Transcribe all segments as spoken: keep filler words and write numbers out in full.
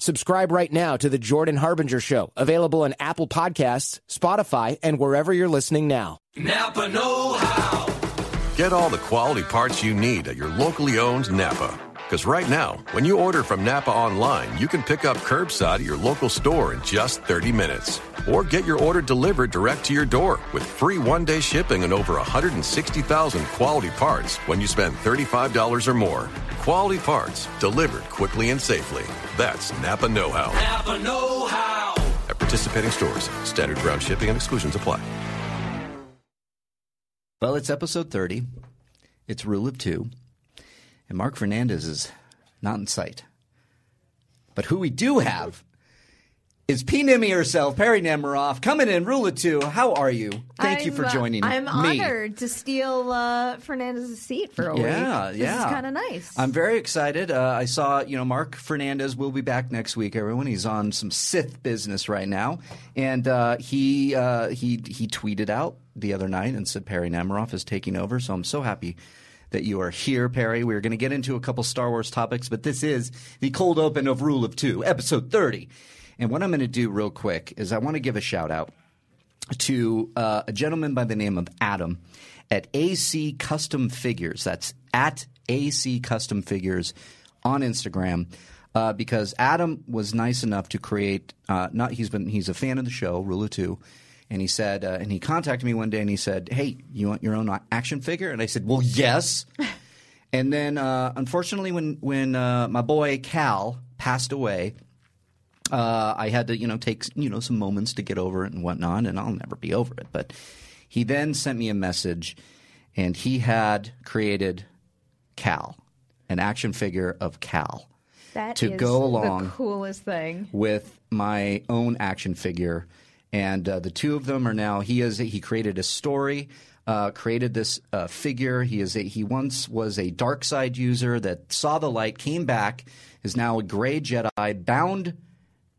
Subscribe right now to The Jordan Harbinger Show, available on Apple Podcasts, Spotify, and wherever you're listening now. Napa Know How. Get all the quality parts you need at your locally owned Napa. Because right now, when you order from Napa online, you can pick up curbside at your local store in just thirty minutes. Or get your order delivered direct to your door with free one-day shipping and over one hundred sixty thousand quality parts when you spend thirty-five dollars or more. Quality parts, delivered quickly and safely. That's Napa know-how. Napa know-how. At participating stores, standard ground shipping and exclusions apply. Well, it's episode thirty. It's Rule of Two. And Mark Fernandez is not in sight. But who we do have is P. Nemi herself, Perri Nemiroff, coming in, Rule of Two. How are you? Thank I'm, you for joining I'm me. I'm honored to steal uh, Fernandez's seat for a yeah, week. This yeah, yeah. This is kind of nice. I'm very excited. Uh, I saw, you know, Mark Fernandez will be back next week, everyone. He's on some Sith business right now. And uh, he, uh, he, he tweeted out the other night and said Perri Nemiroff is taking over. So I'm so happy that you are here, Perri. We're going to get into a couple Star Wars topics, but this is the cold open of Rule of Two, Episode thirty. And what I'm going to do real quick is I want to give a shout-out to uh, a gentleman by the name of Adam at A C Custom Figures. That's at A C Custom Figures on Instagram, uh, because Adam was nice enough to create uh, – not he's been he's a fan of the show, Rule of Two. And he said, uh, and he contacted me one day and he said, hey, you want your own action figure? And I said, well, yes. And then uh, unfortunately when, when uh, my boy Cal passed away, uh, I had to, you know, take, you know, some moments to get over it and whatnot, and I'll never be over it. But he then sent me a message, and he had created Cal, an action figure of Cal. That to is go along the coolest thing. With my own action figure. And uh, the two of them are now – he is he created a story, uh, created this uh, figure. He is a, he once was a dark side user that saw the light, came back, is now a gray Jedi bound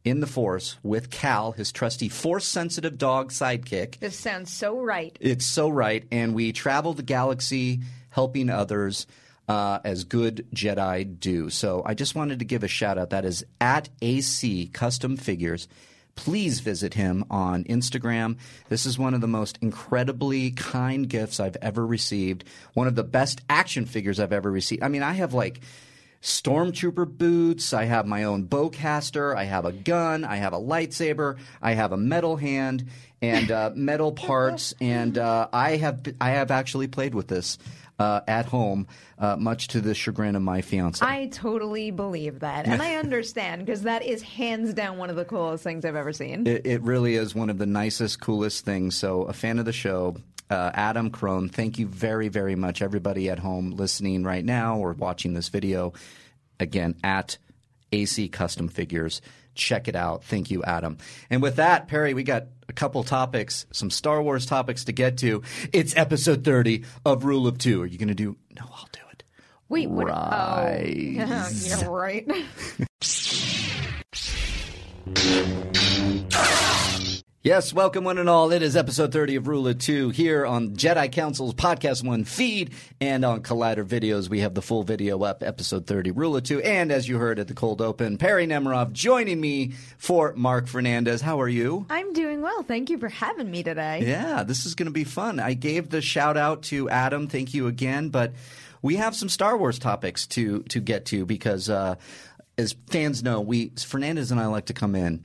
in the Force with Cal, his trusty Force-sensitive dog sidekick. This sounds so right. It's so right. And we travel the galaxy helping others uh, as good Jedi do. So I just wanted to give a shout-out. That is at A C Custom Figures. Please visit him on Instagram. This is one of the most incredibly kind gifts I've ever received. One of the best action figures I've ever received. I mean, I have like stormtrooper boots. I have my own bowcaster. I have a gun. I have a lightsaber. I have a metal hand and uh, metal parts. And uh, I have I have actually played with this. Uh, at home, uh, much to the chagrin of my fiancé. I totally believe that. And I understand, because that is hands down one of the coolest things I've ever seen. It, it really is one of the nicest, coolest things. So a fan of the show, uh, Adam Crone, thank you very, very much. Everybody at home listening right now or watching this video, again, at A C Custom Figures. Check it out. Thank you, Adam. And with that, Perri, we got a couple topics, some Star Wars topics to get to. It's episode thirty of Rule of Two. Are you going to do – no, I'll do it. Wait. What? Oh. Yeah, right. Yes, welcome one and all. It is episode thirty of Rule of Two here on Jedi Council's Podcast One feed and on Collider Videos. We have the full video up, episode thirty, Rule of Two. And as you heard at the cold open, Perri Nemiroff joining me for Mark Fernandez. How are you? I'm doing well. Thank you for having me today. Yeah, this is going to be fun. I gave the shout out to Adam. Thank you again. But we have some Star Wars topics to to get to because uh, as fans know, we Fernandez and I like to come in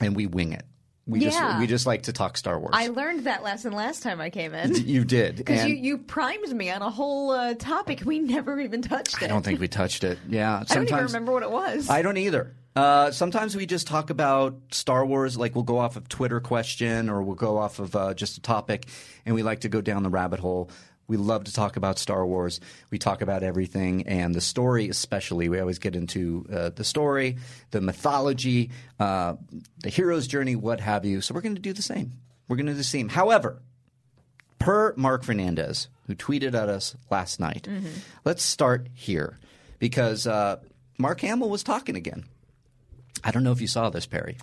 and we wing it. We yeah. just we just like to talk Star Wars. I learned that lesson last time I came in. You did. Because you, you primed me on a whole uh, topic. We never even touched it. I don't think we touched it. Yeah. Sometimes, I don't even remember what it was. I don't either. Uh, sometimes we just talk about Star Wars, like we'll go off of Twitter question or we'll go off of uh, just a topic, and we like to go down the rabbit hole. We love to talk about Star Wars. We talk about everything, and the story especially. We always get into uh, the story, the mythology, uh, the hero's journey, what have you. So we're going to do the same. We're going to do the same. However, per Mark Fernandez, who tweeted at us last night, mm-hmm. let's start here because uh, Mark Hamill was talking again. I don't know if you saw this, Perri.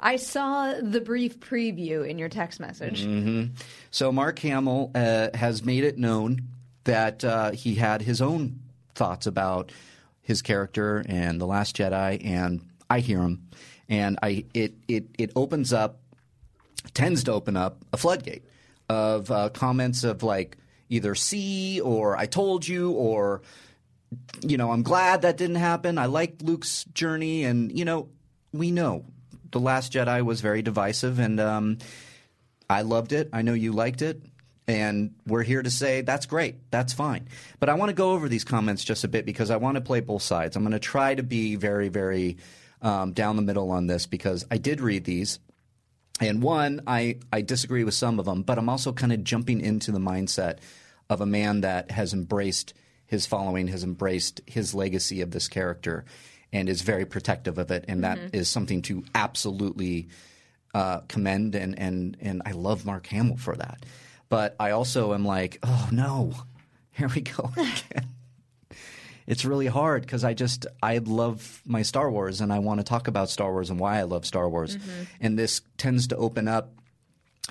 I saw the brief preview in your text message. Mm-hmm. So Mark Hamill uh, has made it known that uh, he had his own thoughts about his character and The Last Jedi, and I hear him. And I it it, it opens up – tends to open up a floodgate of uh, comments of like either see or I told you or – you know, I'm glad that didn't happen. I liked Luke's journey. And, you know, we know The Last Jedi was very divisive and um, I loved it. I know you liked it. And we're here to say that's great. That's fine. But I want to go over these comments just a bit because I want to play both sides. I'm going to try to be very, very um, down the middle on this because I did read these. And one, I, I disagree with some of them, but I'm also kind of jumping into the mindset of a man that has embraced his following, has embraced his legacy of this character and is very protective of it. And that mm-hmm. is something to absolutely uh, commend. And, and, and I love Mark Hamill for that. But I also am like, oh, no, here we go again. It's really hard because I just – I love my Star Wars and I want to talk about Star Wars and why I love Star Wars. Mm-hmm. And this tends to open up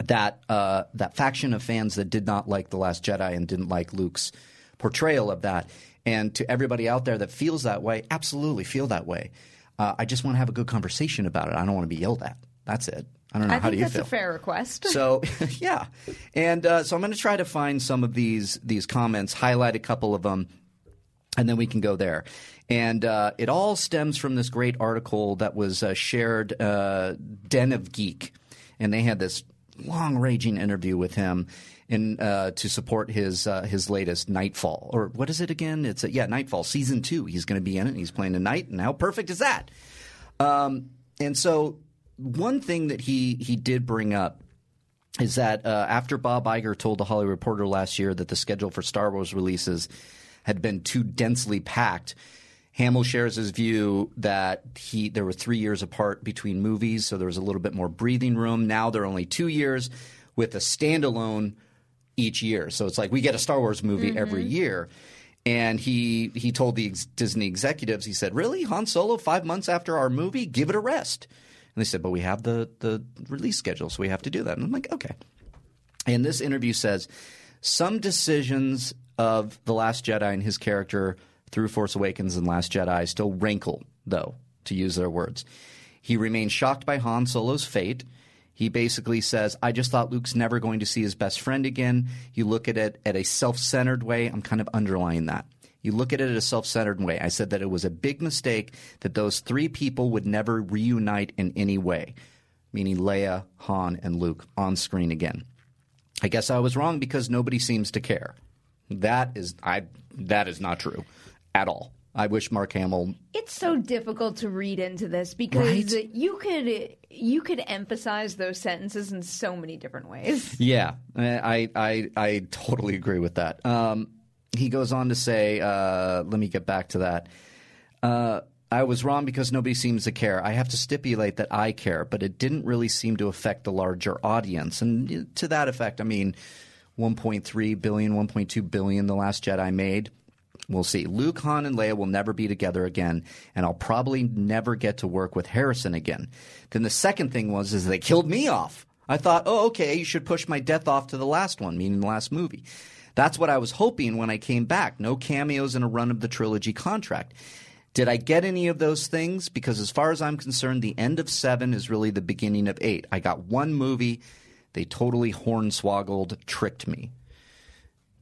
that uh, that faction of fans that did not like The Last Jedi and didn't like Luke's portrayal of that. And to everybody out there that feels that way, absolutely feel that way. Uh, I just want to have a good conversation about it. I don't want to be yelled at. That's it. I don't know. I how do you feel? I think that's a fair request. So, yeah. And uh, so I'm going to try to find some of these these comments, highlight a couple of them, and then we can go there. And uh, it all stems from this great article that was uh, shared, uh, Den of Geek. And they had this long-ranging interview with him in uh, to support his uh, his latest Nightfall, or what is it again? It's a, yeah, Nightfall season two. He's going to be in it. And he's playing tonight, and how perfect is that? Um, and so, one thing that he he did bring up is that uh, after Bob Iger told The Hollywood Reporter last year that the schedule for Star Wars releases had been too densely packed, Hamill shares his view that he there were three years apart between movies, so there was a little bit more breathing room. Now they're only two years with a standalone each year. So it's like we get a Star Wars movie mm-hmm. every year. And he he told the ex- Disney executives, he said, really? Han Solo, five months after our movie? Give it a rest. And they said, but we have the, the release schedule, so we have to do that. And I'm like, okay. And this interview says, some decisions of The Last Jedi and his character – through Force Awakens and Last Jedi still rankle, though, to use their words. He remains shocked by Han Solo's fate. He basically says, I just thought Luke's never going to see his best friend again. You look at it at a self-centered way. I'm kind of underlying that. You look at it in a self-centered way. I said that it was a big mistake that those three people would never reunite in any way, meaning Leia, Han, and Luke on screen again. I guess I was wrong because nobody seems to care. That is I that is not true. At all. I wish Mark Hamill... It's so difficult to read into this because right? you could you could emphasize those sentences in so many different ways. Yeah, I I, I totally agree with that. Um, he goes on to say, uh, let me get back to that. Uh, I was wrong because nobody seems to care. I have to stipulate that I care, but it didn't really seem to affect the larger audience. And to that effect, I mean, one point three billion, one point two billion The Last Jedi made. We'll see. Luke, Han, and Leia will never be together again, and I'll probably never get to work with Harrison again. Then the second thing was is they killed me off. I thought, oh, okay, you should push my death off to the last one, meaning the last movie. That's what I was hoping when I came back. No cameos in a run of the trilogy contract. Did I get any of those things? Because as far as I'm concerned, the end of seven is really the beginning of eight. I got one movie. They totally hornswoggled, tricked me.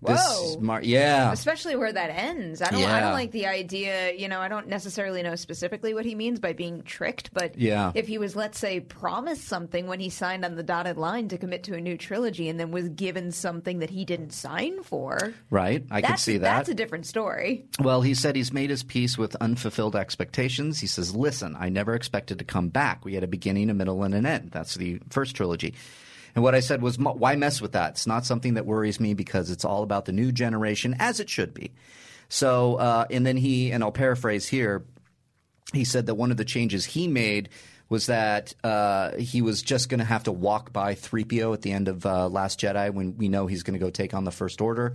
Whoa. This Mar- yeah. Especially where that ends. I don't yeah. I don't like the idea, you know, I don't necessarily know specifically what he means by being tricked, but yeah. if he was, let's say, promised something when he signed on the dotted line to commit to a new trilogy and then was given something that he didn't sign for. Right. I could see that. That's a different story. Well, he said he's made his peace with unfulfilled expectations. He says, listen, I never expected to come back. We had a beginning, a middle, and an end. That's the first trilogy. And what I said was, why mess with that? It's not something that worries me because it's all about the new generation, as it should be. So uh, – and then he – and I'll paraphrase here. He said that one of the changes he made was that uh, he was just going to have to walk by three P O at the end of uh, Last Jedi when we know he's going to go take on the First Order,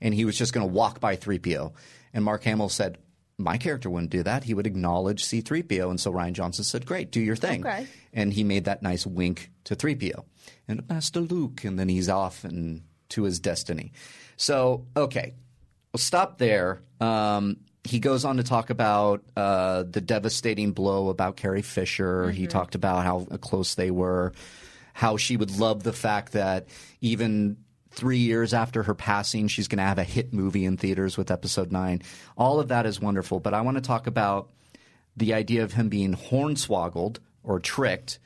and he was just going to walk by three P O. And Mark Hamill said, my character wouldn't do that. He would acknowledge C three P O. And so Rian Johnson said, great, do your thing. Okay. And he made that nice wink to three P O. And Master Luke, and then he's off and to his destiny. So, okay, we'll stop there. Um, he goes on to talk about uh, the devastating blow about Carrie Fisher. Mm-hmm. He talked about how close they were, how she would love the fact that even three years after her passing, she's going to have a hit movie in theaters with Episode Nine. All of that is wonderful, but I want to talk about the idea of him being hornswoggled or tricked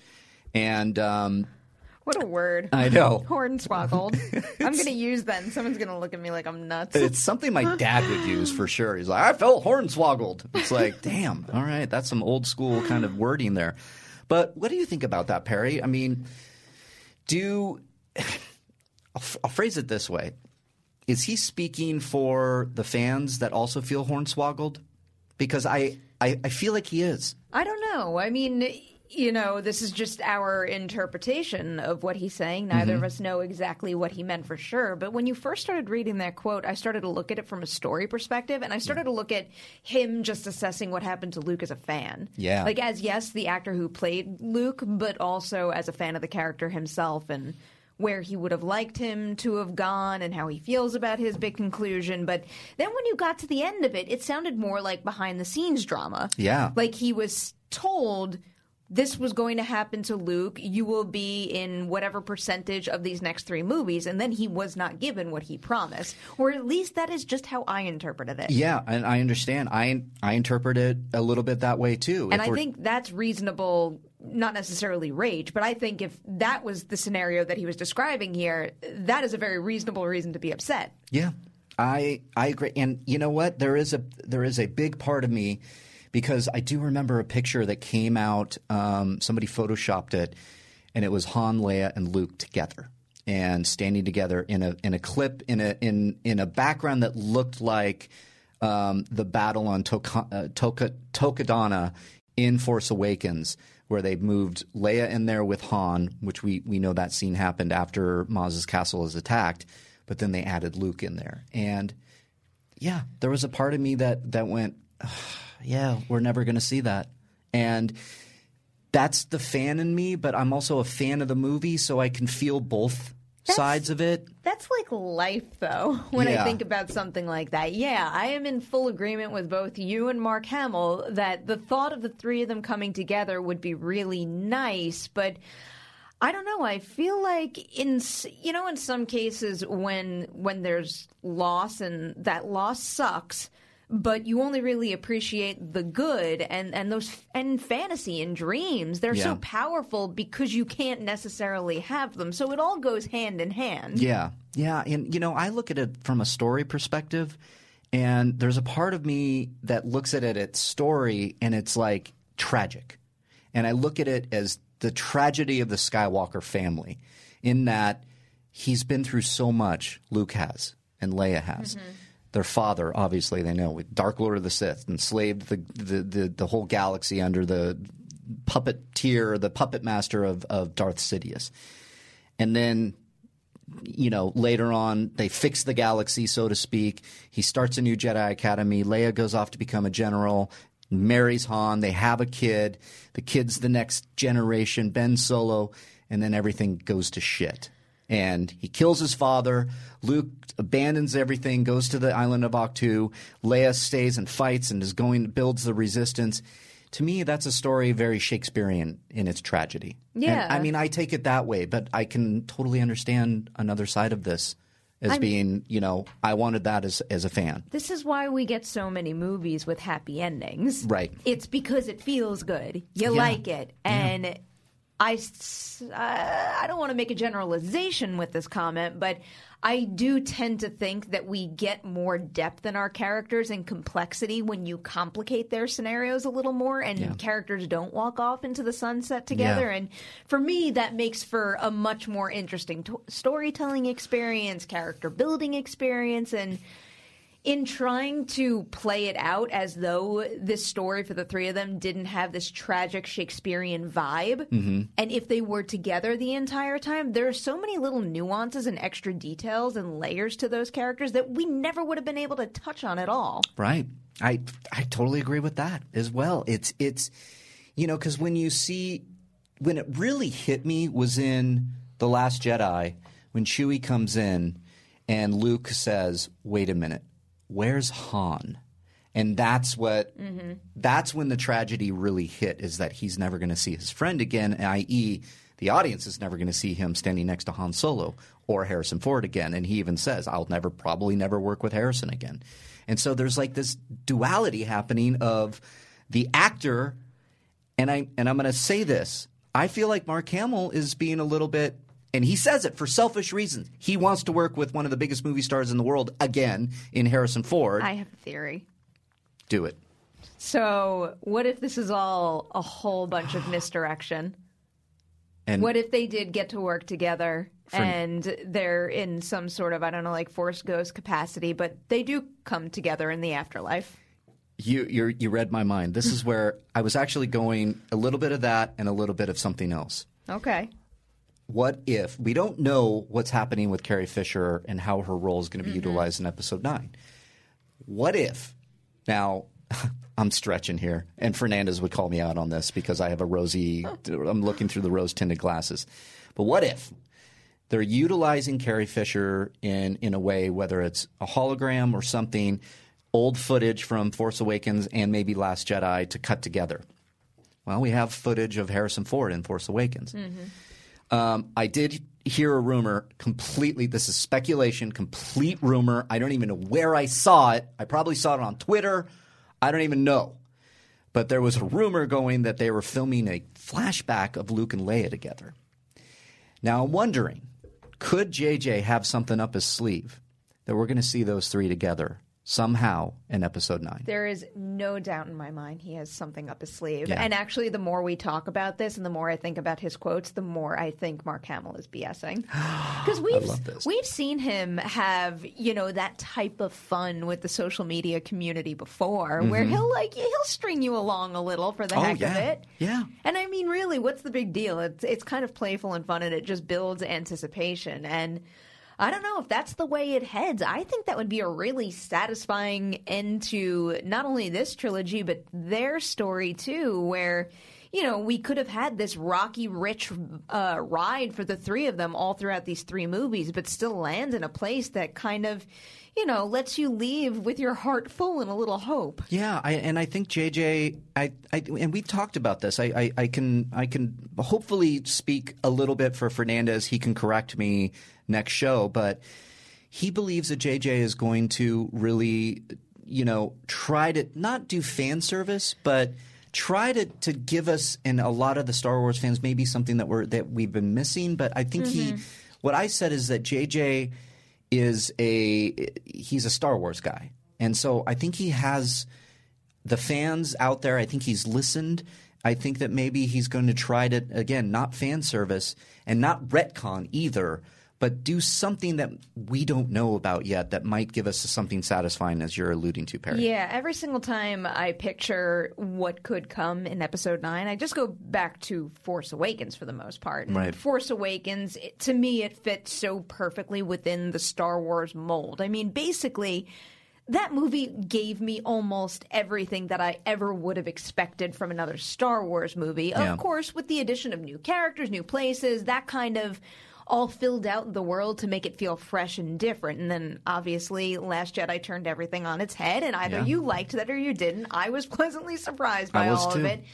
and um, – what a word. I know. Hornswoggled. I'm going to use that and someone's going to look at me like I'm nuts. It's something my dad would use for sure. He's like, I felt hornswoggled. It's like, damn. All right. That's some old school kind of wording there. But what do you think about that, Perri? I mean, do – I'll, I'll phrase it this way. Is he speaking for the fans that also feel hornswoggled? Because I, I, I feel like he is. I don't know. I mean – you know, this is just our interpretation of what he's saying. Neither mm-hmm. of us know exactly what he meant for sure. But when you first started reading that quote, I started to look at it from a story perspective, and I started yeah. to look at him just assessing what happened to Luke as a fan. Yeah. Like as, yes, the actor who played Luke, but also as a fan of the character himself and where he would have liked him to have gone and how he feels about his big conclusion. But then when you got to the end of it, it sounded more like behind-the-scenes drama. Yeah. Like he was told this was going to happen to Luke. You will be in whatever percentage of these next three movies. And then he was not given what he promised. Or at least that is just how I interpreted it. Yeah, and I understand. I I interpret it a little bit that way too. And I think that's reasonable, not necessarily rage, but I think if that was the scenario that he was describing here, that is a very reasonable reason to be upset. Yeah, I I agree. And you know what? There is a there is a big part of me, because I do remember a picture that came out, um, somebody photoshopped it, and it was Han, Leia, and Luke together and standing together in a in a clip in a in in a background that looked like um, the battle on Toka, uh, Toka, Tokadana in Force Awakens, where they moved Leia in there with Han, which we we know that scene happened after Maz's castle is attacked, but then they added Luke in there, and yeah, there was a part of me that that went, yeah, we're never going to see that. And that's the fan in me, but I'm also a fan of the movie, so I can feel both that's, sides of it. That's like life, though, when yeah. I think about something like that. Yeah, I am in full agreement with both you and Mark Hamill that the thought of the three of them coming together would be really nice, but I don't know. I feel like in you know, in some cases when when there's loss and that loss sucks, but you only really appreciate the good and, and those and fantasy and dreams. They're yeah. so powerful because you can't necessarily have them. So it all goes hand in hand. Yeah. Yeah. And, you know, I look at it from a story perspective, and there's a part of me that looks at it at story, and it's like tragic. And I look at it as the tragedy of the Skywalker family in that he's been through so much. Luke has and Leia has. Mm-hmm. Their father, obviously, they know, with Dark Lord of the Sith, enslaved the the, the, the whole galaxy under the puppeteer, the puppet master of, of Darth Sidious. And then, you know, later on, they fix the galaxy, so to speak. He starts a new Jedi Academy. Leia goes off to become a general, marries Han. They have a kid. The kid's the next generation, Ben Solo, and then everything goes to shit. And he kills his father. Luke abandons everything, goes to the island of Octu. Leia stays and fights and is going builds the resistance. To me, that's a story very Shakespearean in its tragedy. Yeah. And, I mean, I take it that way, but I can totally understand another side of this as I'm, being, you know, I wanted that as as a fan. This is why we get so many movies with happy endings. Right. It's because it feels good. You yeah. like it. And yeah. I, I don't want to make a generalization with this comment, but I do tend to think that we get more depth in our characters and complexity when you complicate their scenarios a little more, and yeah. characters don't walk off into the sunset together. Yeah. And for me, that makes for a much more interesting to- storytelling experience, character building experience, and... in trying to play it out as though this story for the three of them didn't have this tragic Shakespearean vibe, mm-hmm. and if they were together the entire time, there are so many little nuances and extra details and layers to those characters that we never would have been able to touch on at all. Right. I I totally agree with that as well. It's it's you know, because when you see when it really hit me was in The Last Jedi when Chewie comes in and Luke says, "Wait a minute. Where's Han?" And that's what mm-hmm. that's when the tragedy really hit, is that he's never going to see his friend again, that is the audience is never going to see him standing next to Han Solo or Harrison Ford again. And he even says, I'll never probably never work with Harrison again. And so there's like this duality happening of the actor. And, I, and I'm going to say this. I feel like Mark Hamill is being a little bit – and he says it for selfish reasons. He wants to work with one of the biggest movie stars in the world again in Harrison Ford. I have a theory. Do it. So what if this is all a whole bunch of misdirection? And what if they did get to work together for, and they're in some sort of, I don't know, like Force Ghost capacity, but they do come together in the afterlife? You you're, you read my mind. This is where I was actually going a little bit of that and a little bit of something else. Okay. What if – we don't know what's happening with Carrie Fisher and how her role is going to be mm-hmm. utilized in Episode nine. What if – now I'm stretching here, and Fernandez would call me out on this because I have a rosy – I'm looking through the rose-tinted glasses. But what if they're utilizing Carrie Fisher in, in a way, whether it's a hologram or something, old footage from Force Awakens and maybe Last Jedi to cut together? Well, we have footage of Harrison Ford in Force Awakens. Mm-hmm. Um, I did hear a rumor completely – this is speculation, complete rumor. I don't even know where I saw it. I probably saw it on Twitter. I don't even know. But there was a rumor going that they were filming a flashback of Luke and Leia together. Now I'm wondering, could J J have something up his sleeve that we're going to see those three together somehow in Episode nine? There is no doubt in my mind he has something up his sleeve. Yeah. And actually, the more we talk about this and the more I think about his quotes, the more I think Mark Hamill is BSing. Because we've we've seen him have, you know, that type of fun with the social media community before, mm-hmm. where he'll like he'll string you along a little for the oh, heck yeah. of it. Yeah. And I mean, really, what's the big deal? It's it's kind of playful and fun, and it just builds anticipation. And I don't know if that's the way it heads. I think that would be a really satisfying end to not only this trilogy, but their story too, where, you know, we could have had this rocky, rich uh, ride for the three of them all throughout these three movies, but still land in a place that kind of, you know, lets you leave with your heart full and a little hope. Yeah, I, and I think J J, I, I and we've talked about this. I, I, I can I can hopefully speak a little bit for Fernandez. He can correct me next show, but he believes that J J is going to really, you know, try to not do fan service, but try to, to give us and a lot of the Star Wars fans maybe something that we're that we've been missing. But I think mm-hmm. he, what I said is that J J is a he's a Star Wars guy, and so I think he has the fans out there. I think he's listened. I think that maybe he's going to try to, again, not fan service and not retcon either, but do something that we don't know about yet that might give us something satisfying, as you're alluding to, Perri. Yeah, every single time I picture what could come in Episode nine, I just go back to Force Awakens for the most part. Right. Force Awakens, it, to me, it fits so perfectly within the Star Wars mold. I mean, basically, that movie gave me almost everything that I ever would have expected from another Star Wars movie. Of yeah. course, with the addition of new characters, new places, that kind of all filled out the world to make it feel fresh and different. And then, obviously, Last Jedi turned everything on its head, and either yeah. you liked that or you didn't. I was pleasantly surprised by all too. of it.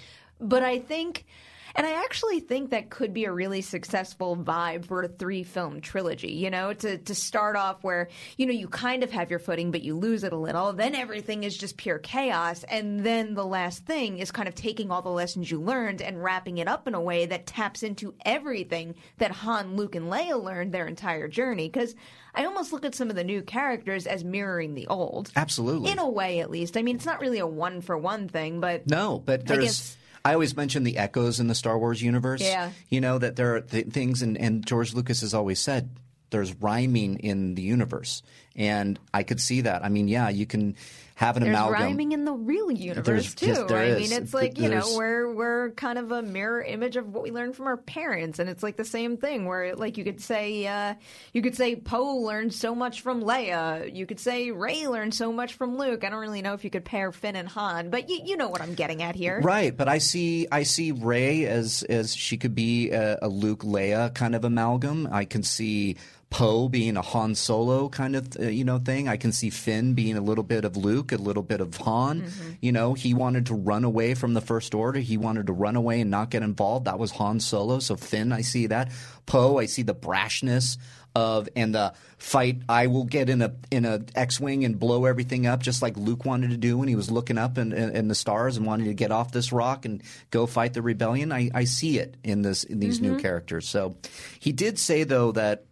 But I think – And I actually think that could be a really successful vibe for a three-film trilogy, you know, to, to start off where, you know, you kind of have your footing, but you lose it a little. Then everything is just pure chaos. And then the last thing is kind of taking all the lessons you learned and wrapping it up in a way that taps into everything that Han, Luke, and Leia learned their entire journey. Because I almost look at some of the new characters as mirroring the old. Absolutely. In a way, at least. I mean, it's not really a one-for-one thing, but... No, but there's... I guess- I always mention the echoes in the Star Wars universe. Yeah. You know, that there are th- things, and, and George Lucas has always said, there's rhyming in the universe. And I could see that. I mean, yeah, you can have an there's amalgam. There's rhyming in the real universe, there's, too. Yes, there I is. mean, it's like, you there's... know, we're, we're kind of a mirror image of what we learned from our parents. And it's like the same thing where, like, you could say uh, you could say Poe learned so much from Leia. You could say Rey learned so much from Luke. I don't really know if you could pair Finn and Han, but you, you know what I'm getting at here. Right, but I see I see Rey as, as she could be a, a Luke-Leia kind of amalgam. I can see... Poe being a Han Solo kind of, uh, you know, thing. I can see Finn being a little bit of Luke, a little bit of Han. Mm-hmm. You know, he wanted to run away from the First Order. He wanted to run away and not get involved. That was Han Solo. So Finn, I see that. Poe, I see the brashness of and the fight. I will get in a in a X-wing and blow everything up, just like Luke wanted to do when he was looking up in, in, in the stars and wanted to get off this rock and go fight the rebellion. I, I see it in this in these mm-hmm. new characters. So he did say though that.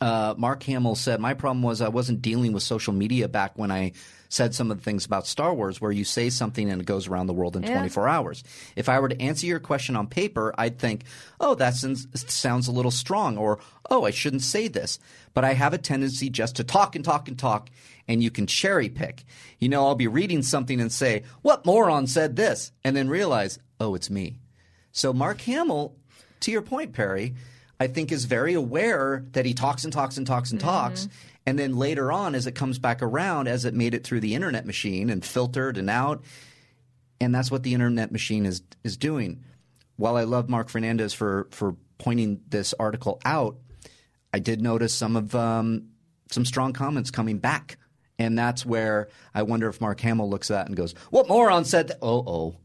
Uh, Mark Hamill said, my problem was I wasn't dealing with social media back when I said some of the things about Star Wars where you say something and it goes around the world in yeah. twenty-four hours. If I were to answer your question on paper, I'd think, oh, that sounds a little strong, or, oh, I shouldn't say this. But I have a tendency just to talk and talk and talk, and you can cherry pick. You know, I'll be reading something and say, what moron said this? And then realize, oh, it's me. So Mark Hamill, to your point, Perri, I think is very aware that he talks and talks and talks and mm-hmm. talks, and then later on as it comes back around, as it made it through the internet machine and filtered and out, and that's what the internet machine is is doing. While I love Mark Fernandez for, for pointing this article out, I did notice some of um, some strong comments coming back, and that's where I wonder if Mark Hamill looks at and goes, what moron said that? Uh-oh.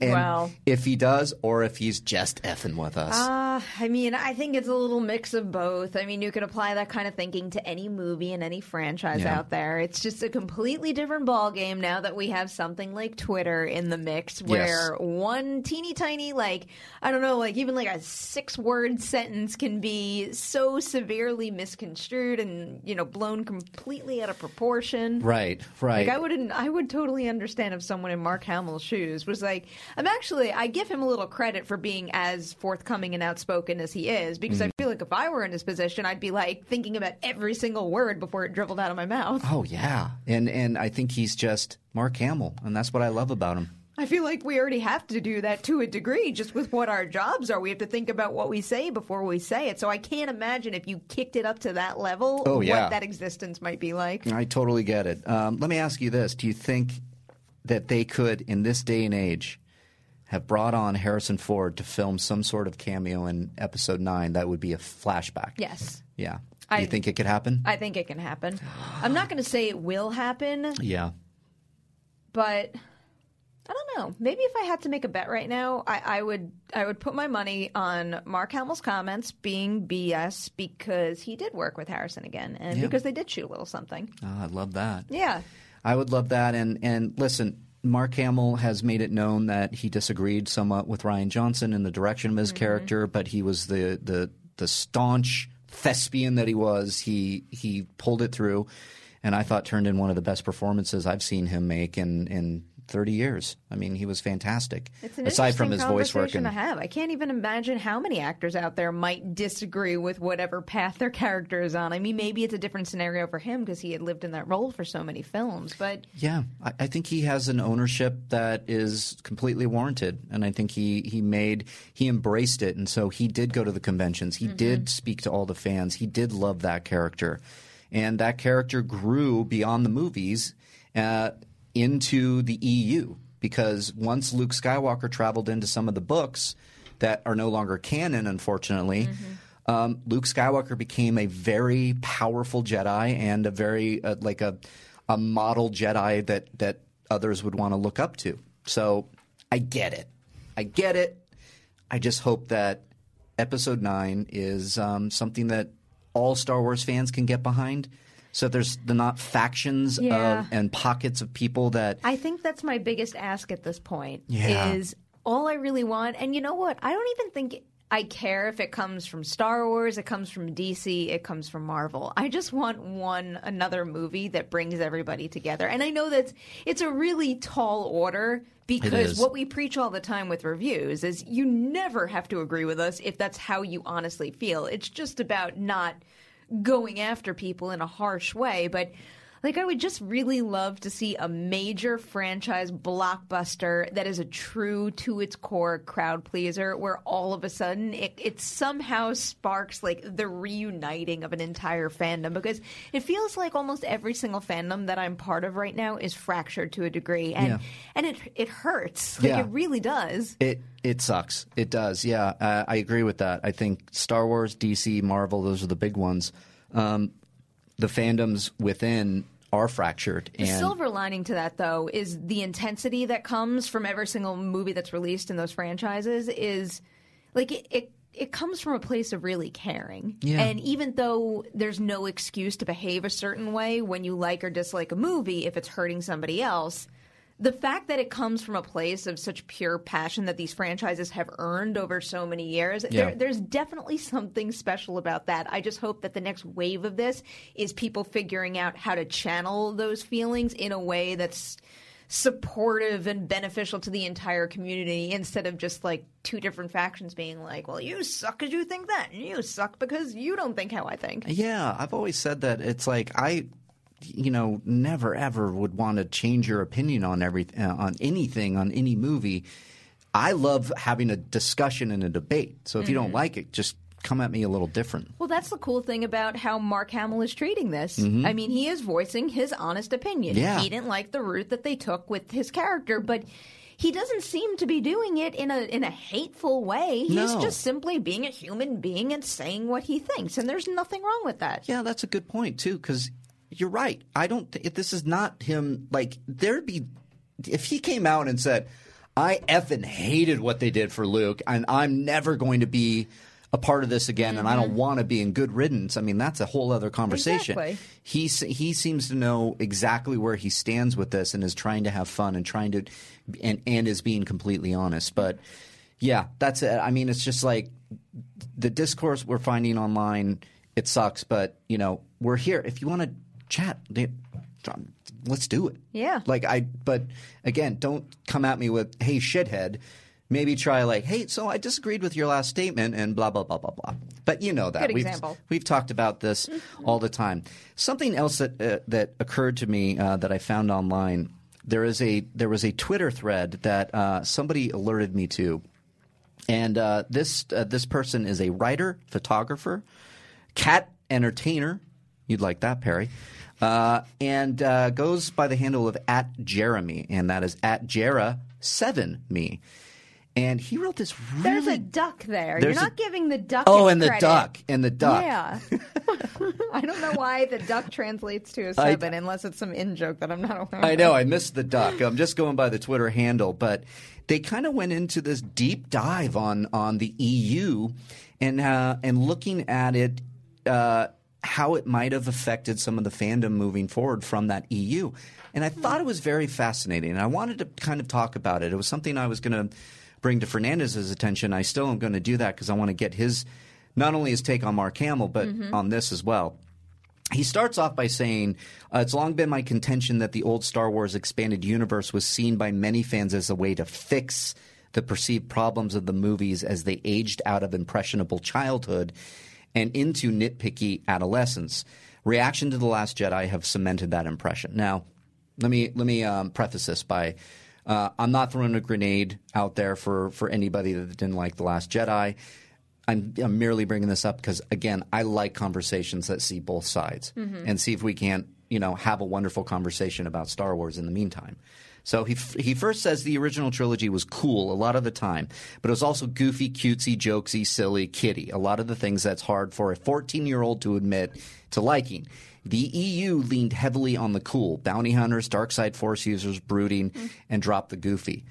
And well, if he does, or if he's just effing with us. Uh, I mean, I think it's a little mix of both. I mean, you could apply that kind of thinking to any movie and any franchise yeah. out there. It's just a completely different ballgame now that we have something like Twitter in the mix where yes. one teeny tiny, like, I don't know, like even like a six-word sentence can be so severely misconstrued and, you know, blown completely out of proportion. Right, right. Like I wouldn't, I would totally understand if someone in Mark Hamill's shoes was like, I'm actually, I give him a little credit for being as forthcoming and outspoken as he is, because mm. I feel like if I were in his position, I'd be like thinking about every single word before it dribbled out of my mouth. Oh, yeah. And and I think he's just Mark Hamill, and that's what I love about him. I feel like we already have to do that to a degree just with what our jobs are. We have to think about what we say before we say it. So I can't imagine if you kicked it up to that level, oh, yeah. what that existence might be like. I totally get it. Um, let me ask you this. Do you think that they could, in this day and age, have brought on Harrison Ford to film some sort of cameo in Episode Nine, that would be a flashback? Yes. Yeah. Do I, you think it could happen? I think it can happen. I'm not going to say it will happen. Yeah. But I don't know. Maybe if I had to make a bet right now, I, I would I would put my money on Mark Hamill's comments being B S, because he did work with Harrison again, and yeah. because they did shoot a little something. Oh, I love that. Yeah. I would love that. And and listen, Mark Hamill has made it known that he disagreed somewhat with Rian Johnson in the direction of his mm-hmm. character, but he was the, the the staunch thespian that he was. He he pulled it through, and I thought turned in one of the best performances I've seen him make in, in thirty years. I mean, he was fantastic. It's an aside from his voice work. And, to have. I can't even imagine how many actors out there might disagree with whatever path their character is on. I mean, maybe it's a different scenario for him because he had lived in that role for so many films. But yeah, I, I think he has an ownership that is completely warranted, and I think he he made he embraced it, and so he did go to the conventions. He mm-hmm. did speak to all the fans. He did love that character, and that character grew beyond the movies. Uh, into the E U, because once Luke Skywalker traveled into some of the books that are no longer canon, unfortunately, mm-hmm. um, Luke Skywalker became a very powerful Jedi and a very uh, like a a model Jedi that, that others would want to look up to. So I get it. I get it. I just hope that Episode Nine is um, something that all Star Wars fans can get behind. So there's the not factions yeah. of, and pockets of people that – I think that's my biggest ask at this point yeah. is all I really want. And you know what? I don't even think I care if it comes from Star Wars, it comes from D C, it comes from Marvel. I just want one – another movie that brings everybody together. And I know that's it's a really tall order because what we preach all the time with reviews is you never have to agree with us if that's how you honestly feel. It's just about not – going after people in a harsh way, but like I would just really love to see a major franchise blockbuster that is a true to its core crowd pleaser where all of a sudden it, it somehow sparks like the reuniting of an entire fandom, because it feels like almost every single fandom that I'm part of right now is fractured to a degree, and yeah. and it it hurts. Like yeah. it really does. It It sucks. It does. Yeah, uh, I agree with that. I think Star Wars, D C, Marvel, those are the big ones. Um, the fandoms within are fractured. And the silver lining to that, though, is the intensity that comes from every single movie that's released in those franchises is like it, it It comes from a place of really caring. Yeah. And even though there's no excuse to behave a certain way when you like or dislike a movie, if it's hurting somebody else, the fact that it comes from a place of such pure passion that these franchises have earned over so many years, yeah. there, there's definitely something special about that. I just hope that the next wave of this is people figuring out how to channel those feelings in a way that's supportive and beneficial to the entire community, instead of just like two different factions being like, well, you suck because you think that, and you suck because you don't think how I think. Yeah, I've always said that. It's like I – you know, never ever would want to change your opinion on every, uh, on anything, on any movie. I love having a discussion and a debate. So if mm-hmm. you don't like it, just come at me a little different. Well, that's the cool thing about how Mark Hamill is treating this. Mm-hmm. I mean, he is voicing his honest opinion. Yeah. He didn't like the route that they took with his character, but he doesn't seem to be doing it in a in a hateful way. He's no. just simply being a human being and saying what he thinks, and there's nothing wrong with that. Yeah, that's a good point too, because you're right. I don't th- – this is not him – like there'd be – if he came out and said, I effing hated what they did for Luke and I'm never going to be a part of this again mm-hmm. and I don't want to be in good riddance. I mean, that's a whole other conversation. Exactly. He, he seems to know exactly where he stands with this and is trying to have fun and trying to and, – and is being completely honest. But yeah, that's it. I mean, it's just like the discourse we're finding online, it sucks, but you know, we're here. If you want to – chat, let's do it. Yeah. Like I, but again, don't come at me with, hey, shithead. Maybe try like, hey, so I disagreed with your last statement and blah, blah, blah, blah, blah. But you know that. Good we've, example. We've talked about this all the time. Something else that uh, that occurred to me uh, that I found online, there is a there was a Twitter thread that uh, somebody alerted me to. And uh, this uh, this person is a writer, photographer, cat entertainer. You'd like that, Perri. Uh, and uh, goes by the handle of at Jeremy, and that is at Jera seven me. And he wrote this really – There's a duck there. You're not a, giving the duck Oh, and credit. the duck. And the duck. Yeah. I don't know why the duck translates to a seven I, unless it's some in-joke that I'm not aware of. I know. I missed the duck. I'm just going by the Twitter handle. But they kind of went into this deep dive on, on the E U and, uh, and looking at it uh, – how it might have affected some of the fandom moving forward from that E U. And I thought it was very fascinating. And I wanted to kind of talk about it. It was something I was going to bring to Fernandez's attention. I still am going to do that because I want to get his – not only his take on Mark Hamill but mm-hmm. on this as well. He starts off by saying, uh, it's long been my contention that the old Star Wars expanded universe was seen by many fans as a way to fix the perceived problems of the movies as they aged out of impressionable childhood and into nitpicky adolescence. Reaction to The Last Jedi have cemented that impression. Now, let me let me um, preface this by uh, I'm not throwing a grenade out there for, for anybody that didn't like The Last Jedi. I'm, I'm merely bringing this up because, again, I like conversations that see both sides mm-hmm. and see if we can't, you know, have a wonderful conversation about Star Wars in the meantime. So he f- he first says the original trilogy was cool a lot of the time, but it was also goofy, cutesy, jokesy, silly, kiddie. A lot of the things that's hard for a fourteen-year-old to admit to liking. The E U leaned heavily on the cool, bounty hunters, dark side force users, brooding, mm. and dropped the goofy.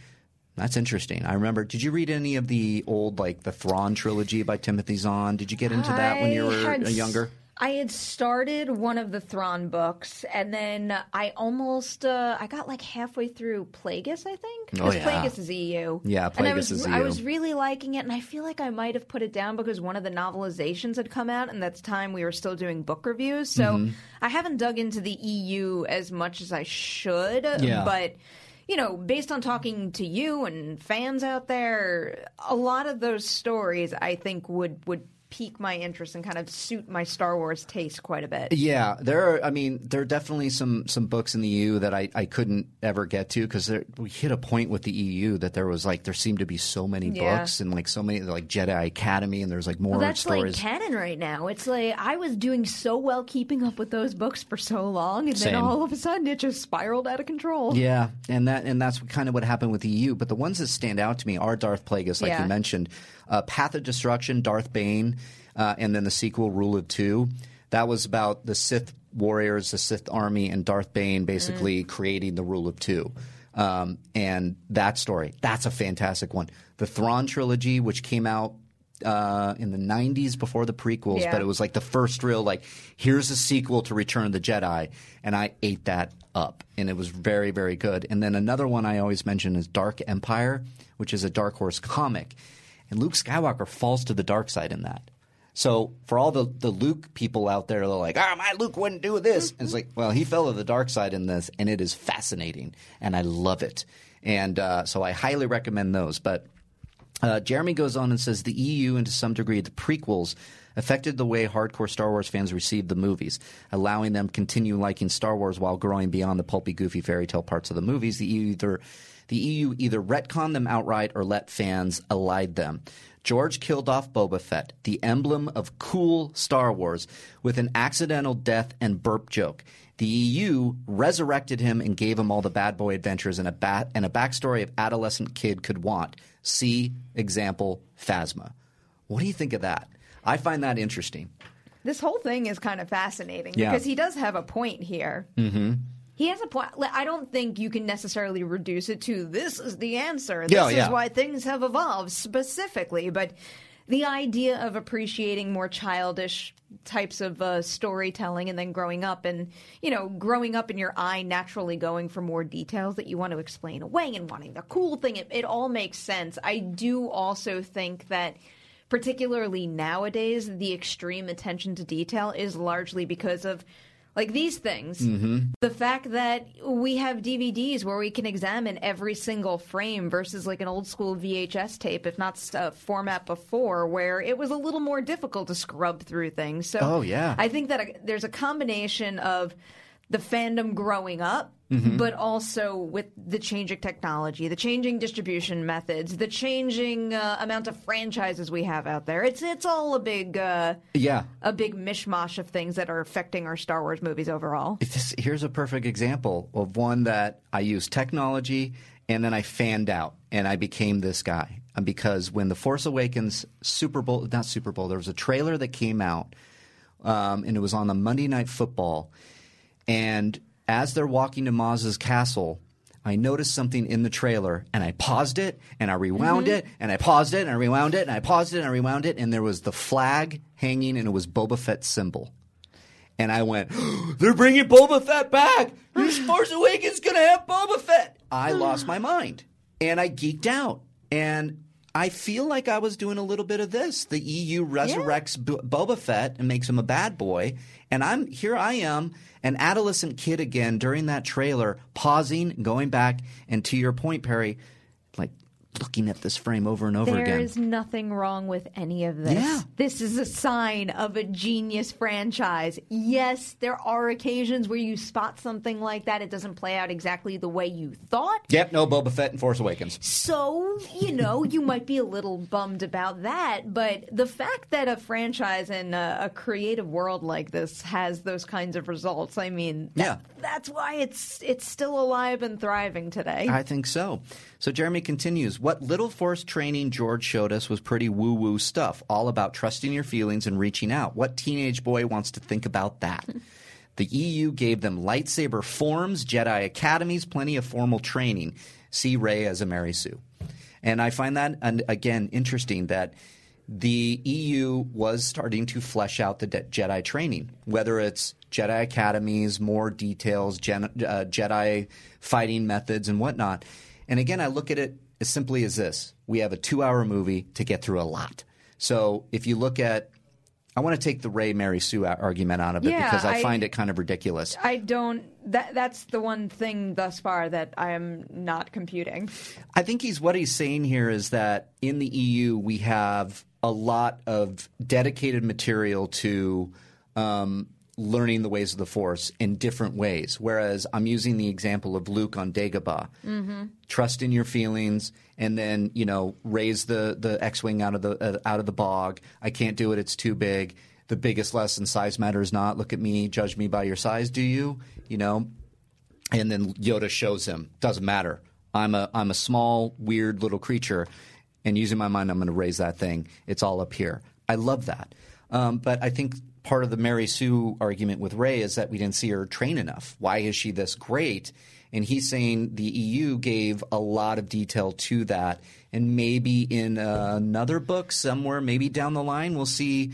That's interesting. I remember. Did you read any of the old, like the Thrawn trilogy by Timothy Zahn? Did you get into that when you were had, younger? I had started one of the Thrawn books, and then I almost uh, I got like halfway through Plagueis, I think. Because oh, yeah. Plagueis is E U. Yeah, Plagueis was, is E U. I was really liking it, and I feel like I might have put it down because one of the novelizations had come out, and that's time we were still doing book reviews. So mm-hmm. I haven't dug into the E U as much as I should, yeah. but... You know, based on talking to you and fans out there, a lot of those stories, I think, would, would pique my interest and kind of suit my Star Wars taste quite a bit. Yeah. There are – I mean, there are definitely some some books in the E U that I, I couldn't ever get to because we hit a point with the E U that there was like – there seemed to be so many yeah. books and like so many – like Jedi Academy and there's like more well, that's stories. That's like canon right now. It's like I was doing so well keeping up with those books for so long and Same. Then all of a sudden it just spiraled out of control. Yeah. And that and that's kind of what happened with the E U. But the ones that stand out to me are Darth Plagueis, like yeah. you mentioned. Uh, Path of Destruction, Darth Bane, uh, and then the sequel, Rule of Two. That was about the Sith warriors, the Sith army, and Darth Bane basically mm. creating the Rule of Two. Um, and that story, that's a fantastic one. The Thrawn trilogy, which came out uh, in the nineties before the prequels, yeah. but it was like the first real, like, here's a sequel to Return of the Jedi. And I ate that up, and it was very, very good. And then another one I always mention is Dark Empire, which is a Dark Horse comic. And Luke Skywalker falls to the dark side in that. So for all the, the Luke people out there, they're like, ah, oh, my Luke wouldn't do this. And it's like, well, he fell to the dark side in this, and it is fascinating, and I love it. And uh, so I highly recommend those. But uh, Jeremy goes on and says the E U and to some degree the prequels affected the way hardcore Star Wars fans received the movies, allowing them to continue liking Star Wars while growing beyond the pulpy, goofy fairy tale parts of the movies. The E U either – The E U either retconned them outright or let fans elide them. George killed off Boba Fett, the emblem of cool Star Wars, with an accidental death and burp joke. The E U resurrected him and gave him all the bad boy adventures and a bat and a backstory of adolescent kid could want. See example Phasma. What do you think of that? I find that interesting. This whole thing is kind of fascinating yeah. because he does have a point here. Mm-hmm. He has a point. I don't think you can necessarily reduce it to this is the answer. This oh, yeah. is why things have evolved specifically. But the idea of appreciating more childish types of uh, storytelling and then growing up and, you know, growing up in your eye naturally going for more details that you want to explain away and wanting the cool thing, it, it all makes sense. I do also think that particularly nowadays the extreme attention to detail is largely because of like these things, mm-hmm. the fact that we have D V Ds where we can examine every single frame versus like an old school V H S tape, if not a format before, where it was a little more difficult to scrub through things. So oh, yeah. I think that there's a combination of the fandom growing up, mm-hmm. but also with the changing technology, the changing distribution methods, the changing uh, amount of franchises we have out there. It's it's all a big uh, yeah, a big mishmash of things that are affecting our Star Wars movies overall. This, here's a perfect example of one that I used technology and then I fanned out and I became this guy. And because when The Force Awakens Super Bowl – not Super Bowl. There was a trailer that came out um, and it was on the Monday Night Football. And as they're walking to Maz's castle, I noticed something in the trailer, and I paused it, and I rewound mm-hmm. it, and I paused it, and I rewound it, and I paused it, and I rewound it, and there was the flag hanging, and it was Boba Fett's symbol. And I went, they're bringing Boba Fett back! This Force Awakens going to have Boba Fett! I lost my mind, and I geeked out, and I feel like I was doing a little bit of this. The E U resurrects yeah. B- Boba Fett and makes him a bad boy, and I'm here I am, an adolescent kid again during that trailer, pausing, going back, and to your point, Perri, like looking at this frame over and over there again. There is nothing wrong with any of this. Yeah. This is a sign of a genius franchise. Yes, there are occasions where you spot something like that. It doesn't play out exactly the way you thought. Yep, no Boba Fett in Force Awakens. So, you know, you might be a little bummed about that, but the fact that a franchise and a, a creative world like this has those kinds of results, I mean, that, yeah. that's why it's it's still alive and thriving today. I think so. So Jeremy continues, what little Force training George showed us was pretty woo-woo stuff, all about trusting your feelings and reaching out. What teenage boy wants to think about that? The E U gave them lightsaber forms, Jedi academies, plenty of formal training. See Rey as a Mary Sue. And I find that, and again, interesting that the E U was starting to flesh out the de- Jedi training, whether it's Jedi academies, more details, gen- uh, Jedi fighting methods and whatnot. And again, I look at it as simply as this. We have a two-hour movie to get through a lot. So if you look at – I want to take the Rey Mary Sue argument out of it yeah, because I, I find it kind of ridiculous. I don't that, – that's the one thing thus far that I am not computing. I think he's what he's saying here is that in the E U we have a lot of dedicated material to um, learning the ways of the Force in different ways, whereas I'm using the example of Luke on Dagobah. Mm-hmm. Trust in your feelings and then, you know, raise the, the X-Wing out of the uh, out of the bog. I can't do it. It's too big. The biggest lesson, size matters not. Look at me. Judge me by your size, do you? You know? And then Yoda shows him. Doesn't matter. I'm a I'm a small, weird little creature. And using my mind, I'm going to raise that thing. It's all up here. I love that. Um, but I think part of the Mary Sue argument with Rey is that we didn't see her train enough. Why is she this great? And he's saying the E U gave a lot of detail to that. And maybe in uh, another book somewhere, maybe down the line, we'll see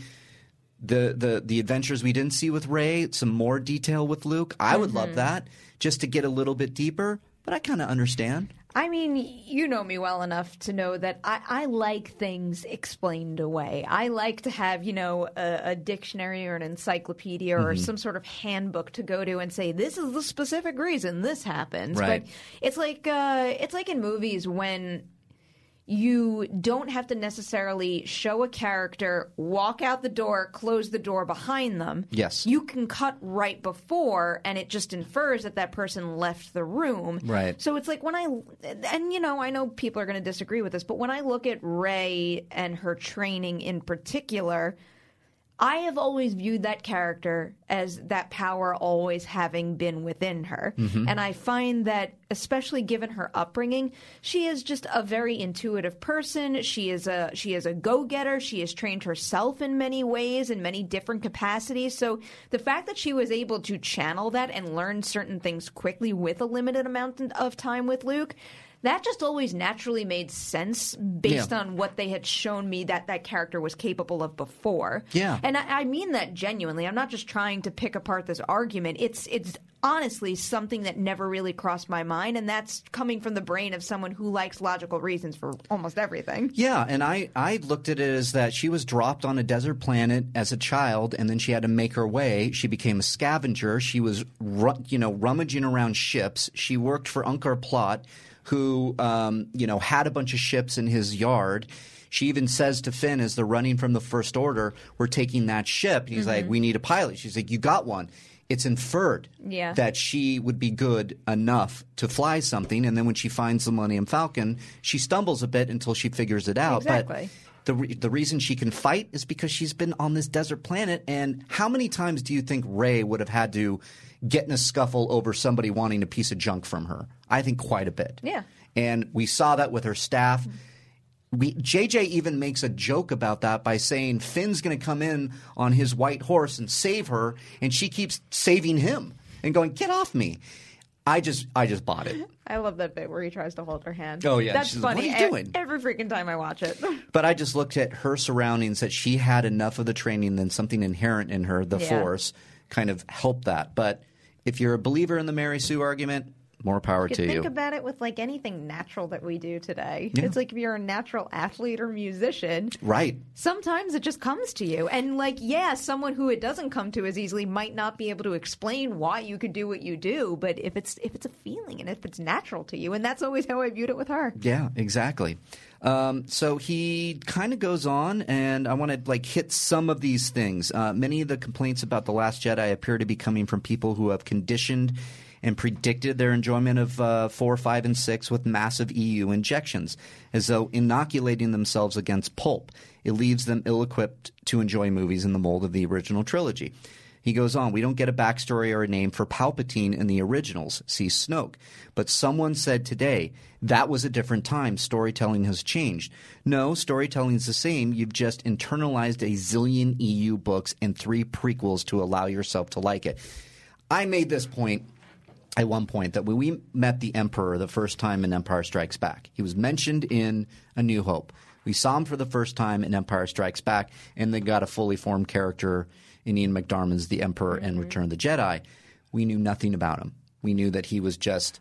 the, the, the adventures we didn't see with Rey, some more detail with Luke. I would mm-hmm. love that just to get a little bit deeper. But I kind of understand. I mean, you know me well enough to know that I, I like things explained away. I like to have, you know, a, a dictionary or an encyclopedia or mm-hmm. some sort of handbook to go to and say, this is the specific reason this happens. Right. But it's like uh, it's like in movies when you don't have to necessarily show a character, walk out the door, close the door behind them. Yes. You can cut right before, and it just infers that that person left the room. Right. So it's like when I – and, you know, I know people are going to disagree with this, but when I look at Rey and her training in particular – I have always viewed that character as that power always having been within her. Mm-hmm. And I find that, especially given her upbringing, she is just a very intuitive person. She is a she is a go-getter. She has trained herself in many ways, in many different capacities. So the fact that she was able to channel that and learn certain things quickly with a limited amount of time with Luke, that just always naturally made sense based yeah. on what they had shown me that that character was capable of before. Yeah. And I, I mean that genuinely. I'm not just trying to pick apart this argument. It's it's honestly something that never really crossed my mind, and that's coming from the brain of someone who likes logical reasons for almost everything. Yeah, and I, I looked at it as that she was dropped on a desert planet as a child, and then she had to make her way. She became a scavenger. She was you know rummaging around ships. She worked for Unkar Plot, who, um, you know, had a bunch of ships in his yard. She even says to Finn as they're running from the First Order, we're taking that ship. And he's mm-hmm. like, we need a pilot. She's like, you got one. It's inferred yeah. that she would be good enough to fly something. And then when she finds the Millennium Falcon, she stumbles a bit until she figures it out. Exactly. But the, re- the reason she can fight is because she's been on this desert planet. And how many times do you think Rey would have had to get in a scuffle over somebody wanting a piece of junk from her? I think quite a bit. Yeah. And we saw that with her staff. We J J even makes a joke about that by saying Finn's going to come in on his white horse and save her, and she keeps saving him and going, get off me. I just I just bought it. I love that bit where he tries to hold her hand. Oh, yeah. That's She's funny. Like, what are you doing? Every freaking time I watch it. But I just looked at her surroundings, that she had enough of the training, then something inherent in her, the yeah. Force, kind of helped that. But if you're a believer in the Mary Sue argument, more power to you. Think about it with like anything natural that we do today. Yeah. It's like if you're a natural athlete or musician. Right. Sometimes it just comes to you. And like, yeah, someone who it doesn't come to as easily might not be able to explain why you could do what you do. But if it's if it's a feeling and if it's natural to you, and that's always how I viewed it with her. Yeah, exactly. Um, so he kind of goes on, and I want to like hit some of these things. Uh, many of the complaints about The Last Jedi appear to be coming from people who have conditioned and predicted their enjoyment of uh, four, five, and six with massive E U injections, as though inoculating themselves against pulp. It leaves them ill-equipped to enjoy movies in the mold of the original trilogy. He goes on, we don't get a backstory or a name for Palpatine in the originals, see Snoke. But someone said today, that was a different time. Storytelling has changed. No, storytelling's the same. You've just internalized a zillion E U books and three prequels to allow yourself to like it. I made this point at one point that when we met the Emperor the first time in Empire Strikes Back, he was mentioned in A New Hope. We saw him for the first time in Empire Strikes Back, and they got a fully formed character in Ian McDiarmid's The Emperor and Return of the Jedi. We knew nothing about him. We knew that he was just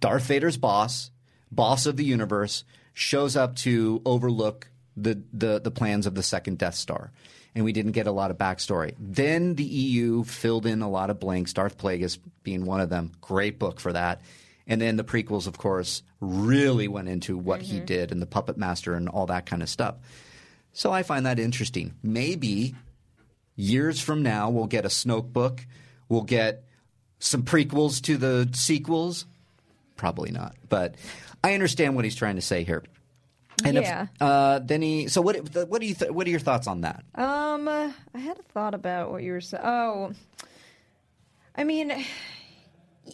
Darth Vader's boss, boss of the universe, shows up to overlook the, the, the plans of the second Death Star. And we didn't get a lot of backstory. Then the E U filled in a lot of blanks, Darth Plagueis being one of them. Great book for that. And then the prequels, of course, really went into what mm-hmm. he did and the Puppet Master and all that kind of stuff. So I find that interesting. Maybe years from now we'll get a Snoke book. We'll get some prequels to the sequels. Probably not. But I understand what he's trying to say here. And yeah. If, uh, then he. So what? What do you? Th- what are your thoughts on that? Um, I had a thought about what you were saying. Oh, I mean,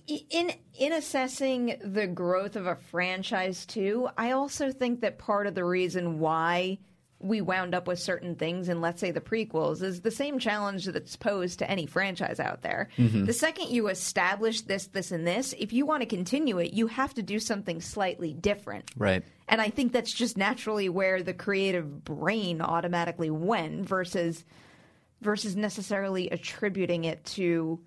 in in assessing the growth of a franchise, too, I also think that part of the reason why we wound up with certain things in, let's say, the prequels is the same challenge that's posed to any franchise out there. Mm-hmm. The second you establish this, this, and this, if you want to continue it, you have to do something slightly different. Right. And I think that's just naturally where the creative brain automatically went versus versus necessarily attributing it to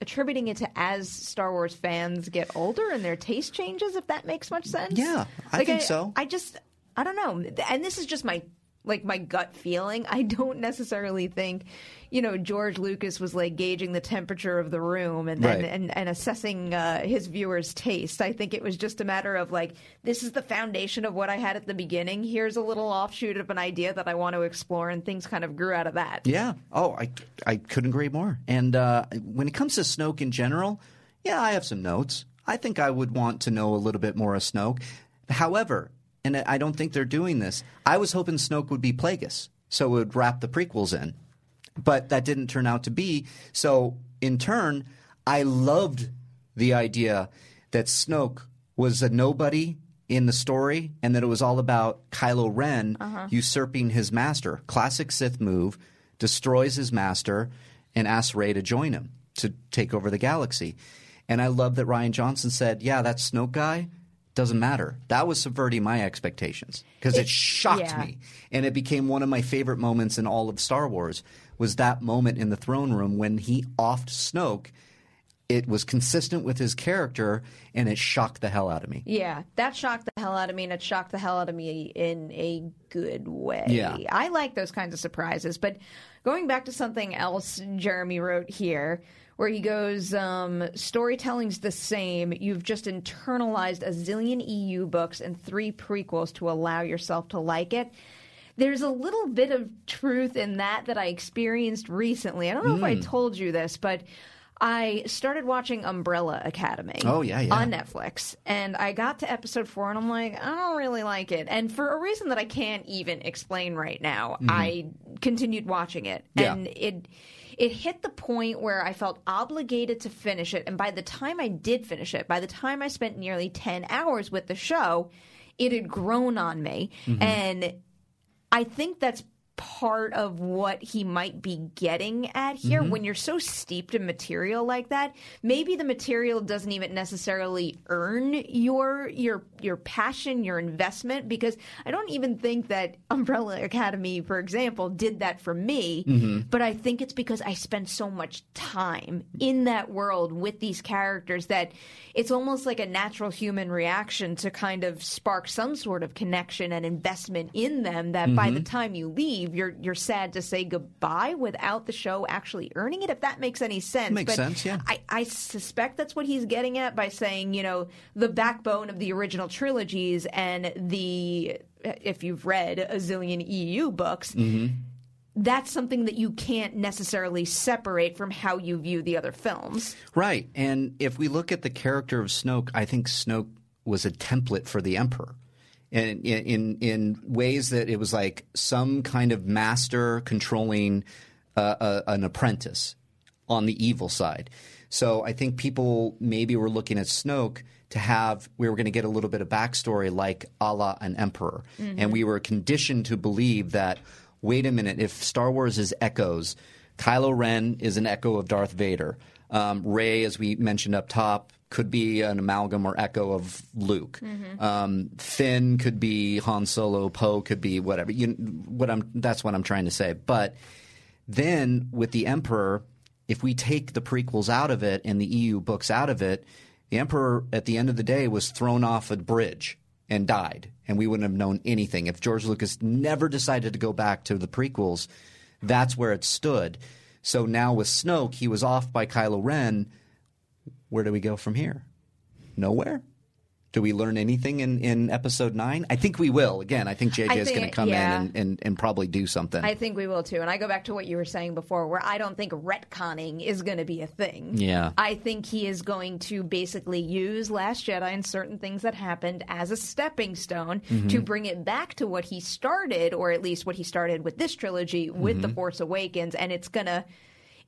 attributing it to as Star Wars fans get older and their taste changes, if that makes much sense. Yeah, I like, think I, so. I just... I don't know. And this is just my like my gut feeling. I don't necessarily think, you know, George Lucas was like gauging the temperature of the room and right. and, and, and assessing uh, his viewers' taste. I think it was just a matter of like, this is the foundation of what I had at the beginning. Here's a little offshoot of an idea that I want to explore, and things kind of grew out of that. Yeah. Oh, I, I couldn't agree more. And uh, when it comes to Snoke in general, yeah, I have some notes. I think I would want to know a little bit more of Snoke. However... and I don't think they're doing this. I was hoping Snoke would be Plagueis, so it would wrap the prequels in. But that didn't turn out to be. So in turn, I loved the idea that Snoke was a nobody in the story and that it was all about Kylo Ren uh-huh. usurping his master. Classic Sith move, destroys his master and asks Rey to join him to take over the galaxy. And I love that Rian Johnson said, yeah, that Snoke guy – doesn't matter. That was subverting my expectations because it, it shocked yeah. me. And it became one of my favorite moments in all of Star Wars was that moment in the throne room when he offed Snoke. It was consistent with his character and it shocked the hell out of me. Yeah, that shocked the hell out of me, and it shocked the hell out of me in a good way. Yeah. I like those kinds of surprises. But going back to something else Jeremy wrote here, where he goes, um, storytelling's the same. You've just internalized a zillion E U books and three prequels to allow yourself to like it. There's a little bit of truth in that that I experienced recently. I don't know mm. if I told you this, but I started watching Umbrella Academy oh, yeah, yeah. on Netflix. And I got to episode four, and I'm like, I don't really like it. And for a reason that I can't even explain right now, mm-hmm. I continued watching it. Yeah. And it... It hit the point where I felt obligated to finish it, and by the time I did finish it, by the time I spent nearly ten hours with the show, it had grown on me, mm-hmm. and I think that's part of what he might be getting at here. Mm-hmm. When you're so steeped in material like that, maybe the material doesn't even necessarily earn your your your passion, your investment, because I don't even think that Umbrella Academy, for example, did that for me, mm-hmm. but I think it's because I spend so much time in that world with these characters that it's almost like a natural human reaction to kind of spark some sort of connection and investment in them that mm-hmm. by the time you leave, You're you're sad to say goodbye without the show actually earning it, if that makes any sense. Makes but sense, yeah. I, I suspect that's what he's getting at by saying, you know, the backbone of the original trilogies and the, if you've read a zillion E U books, mm-hmm. that's something that you can't necessarily separate from how you view the other films. Right. And if we look at the character of Snoke, I think Snoke was a template for the Emperor. In, in in ways that it was like some kind of master controlling uh, a, an apprentice on the evil side. So I think people maybe were looking at Snoke to have – we were going to get a little bit of backstory like a la an emperor. Mm-hmm. And we were conditioned to believe that, wait a minute, if Star Wars is echoes, Kylo Ren is an echo of Darth Vader. Um, Rey, as we mentioned up top, could be an amalgam or echo of Luke. Mm-hmm. Um, Finn could be Han Solo. Poe could be whatever. You, what I'm that's what I'm trying to say. But then with the Emperor, if we take the prequels out of it and the E U books out of it, the Emperor at the end of the day was thrown off a bridge and died, and we wouldn't have known anything. If George Lucas never decided to go back to the prequels, that's where it stood. So now with Snoke, he was off by Kylo Ren. Where do we go from here? Nowhere. Do we learn anything in, in Episode Nine? I think we will. Again, I think J J is going to come yeah. in and, and, and probably do something. I think we will too. And I go back to what you were saying before, where I don't think retconning is going to be a thing. Yeah. I think he is going to basically use Last Jedi and certain things that happened as a stepping stone mm-hmm. to bring it back to what he started, or at least what he started with this trilogy, with mm-hmm. The Force Awakens, and it's going to...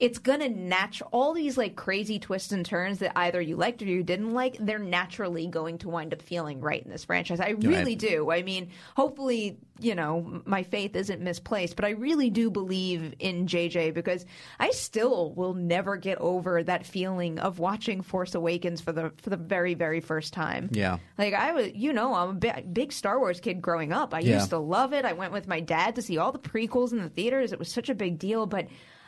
It's going to natural all these like crazy twists and turns that either you liked or you didn't like, they're naturally going to wind up feeling right in this franchise. I really right. do. I mean, hopefully, you know, my faith isn't misplaced, but I really do believe in J J because I still will never get over that feeling of watching Force Awakens for the for the very, very first time. Yeah. Like I was, you know, I'm a big Star Wars kid growing up. I yeah. used to love it. I went with my dad to see all the prequels in the theaters. It was such a big deal, but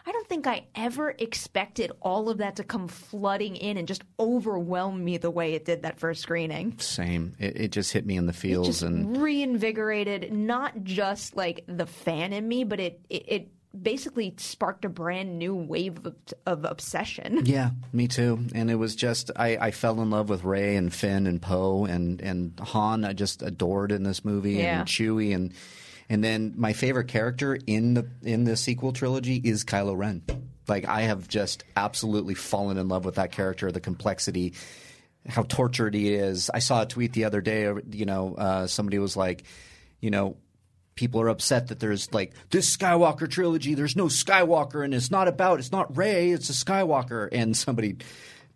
I don't think I ever expected all of that to come flooding in and just overwhelm me the way it did that first screening. Same. It, it just hit me in the feels. It just and reinvigorated not just like the fan in me, but it, it, it basically sparked a brand new wave of, of obsession. Yeah, me too. And it was just I, I fell in love with Rey and Finn and Poe and, and Han. I just adored in this movie yeah. and Chewie and – and then my favorite character in the in the sequel trilogy is Kylo Ren. Like I have just absolutely fallen in love with that character, the complexity, how tortured he is. I saw a tweet the other day, you know, uh, somebody was like, you know, people are upset that there's like this Skywalker trilogy, there's no Skywalker, and it's not about, it's not Rey, it's a Skywalker. And somebody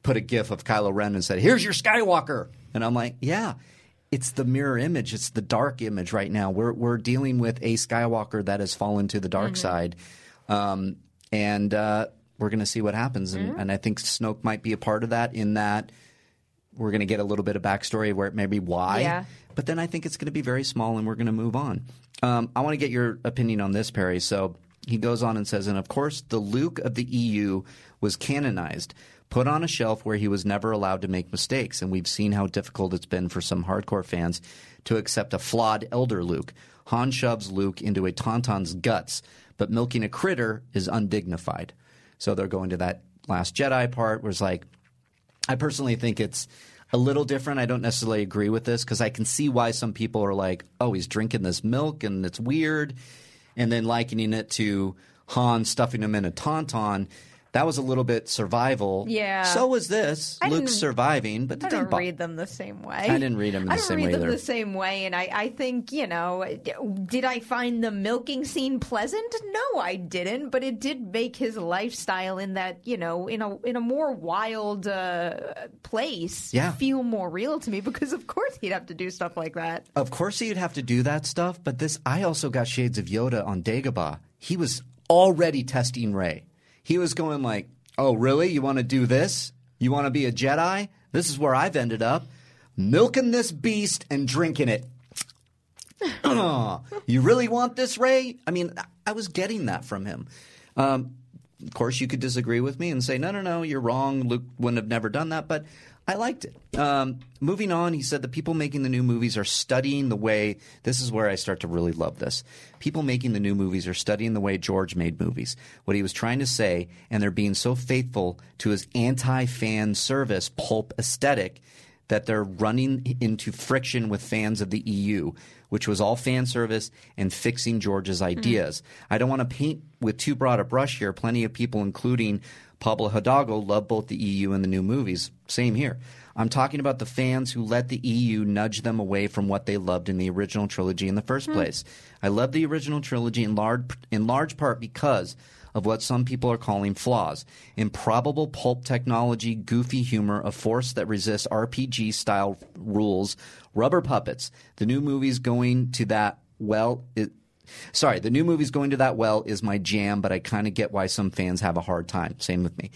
put a gif of Kylo Ren and said, here's your Skywalker. And I'm like, yeah. It's the mirror image. It's the dark image right now. We're we're dealing with a Skywalker that has fallen to the dark mm-hmm. side, um, and uh, we're going to see what happens. And, mm-hmm. and I think Snoke might be a part of that in that we're going to get a little bit of backstory where it may be why. Yeah. But then I think it's going to be very small, and we're going to move on. Um, I want to get your opinion on this, Perri. So he goes on and says, and of course the Luke of the E U was canonized, put on a shelf where he was never allowed to make mistakes, and we've seen how difficult it's been for some hardcore fans to accept a flawed elder Luke. Han shoves Luke into a Tauntaun's guts, but milking a critter is undignified. So they're going to that Last Jedi part where it's like, I personally think it's a little different. I don't necessarily agree with this because I can see why some people are like, oh, he's drinking this milk and it's weird, and then likening it to Han stuffing him in a Tauntaun. That was a little bit survival. Yeah. So was this. I Luke's surviving, but I didn't read them the same way. I didn't read them the same way either. I didn't read them the same way, and I, I think, you know, did I find the milking scene pleasant? No, I didn't, but it did make his lifestyle in that, you know, in a in a more wild uh, place yeah. feel more real to me because, of course, he'd have to do stuff like that. Of course he'd have to do that stuff, but this – I also got shades of Yoda on Dagobah. He was already testing Rey. He was going like, oh, really? You want to do this? You want to be a Jedi? This is where I've ended up, milking this beast and drinking it. You really want this, Rey? I mean, I was getting that from him. Um, of course, you could disagree with me and say, no, no, no, you're wrong. Luke wouldn't have never done that, but I liked it. Um, moving on, he said the people making the new movies are studying the way – this is where I start to really love this. People making the new movies are studying the way George made movies, what he was trying to say, and they're being so faithful to his anti-fan service pulp aesthetic that they're running into friction with fans of the E U, which was all fan service and fixing George's ideas. Mm-hmm. I don't want to paint with too broad a brush here. Plenty of people, including – Pablo Hidalgo, loved both the E U and the new movies. Same here. I'm talking about the fans who let the E U nudge them away from what they loved in the original trilogy in the first mm. place. I love the original trilogy in large, in large part because of what some people are calling flaws. Improbable pulp technology, goofy humor, a force that resists R P G-style rules, rubber puppets. The new movie's going to that well it, Sorry, the new movie's going to that well is my jam, but I kind of get why some fans have a hard time. Same with me.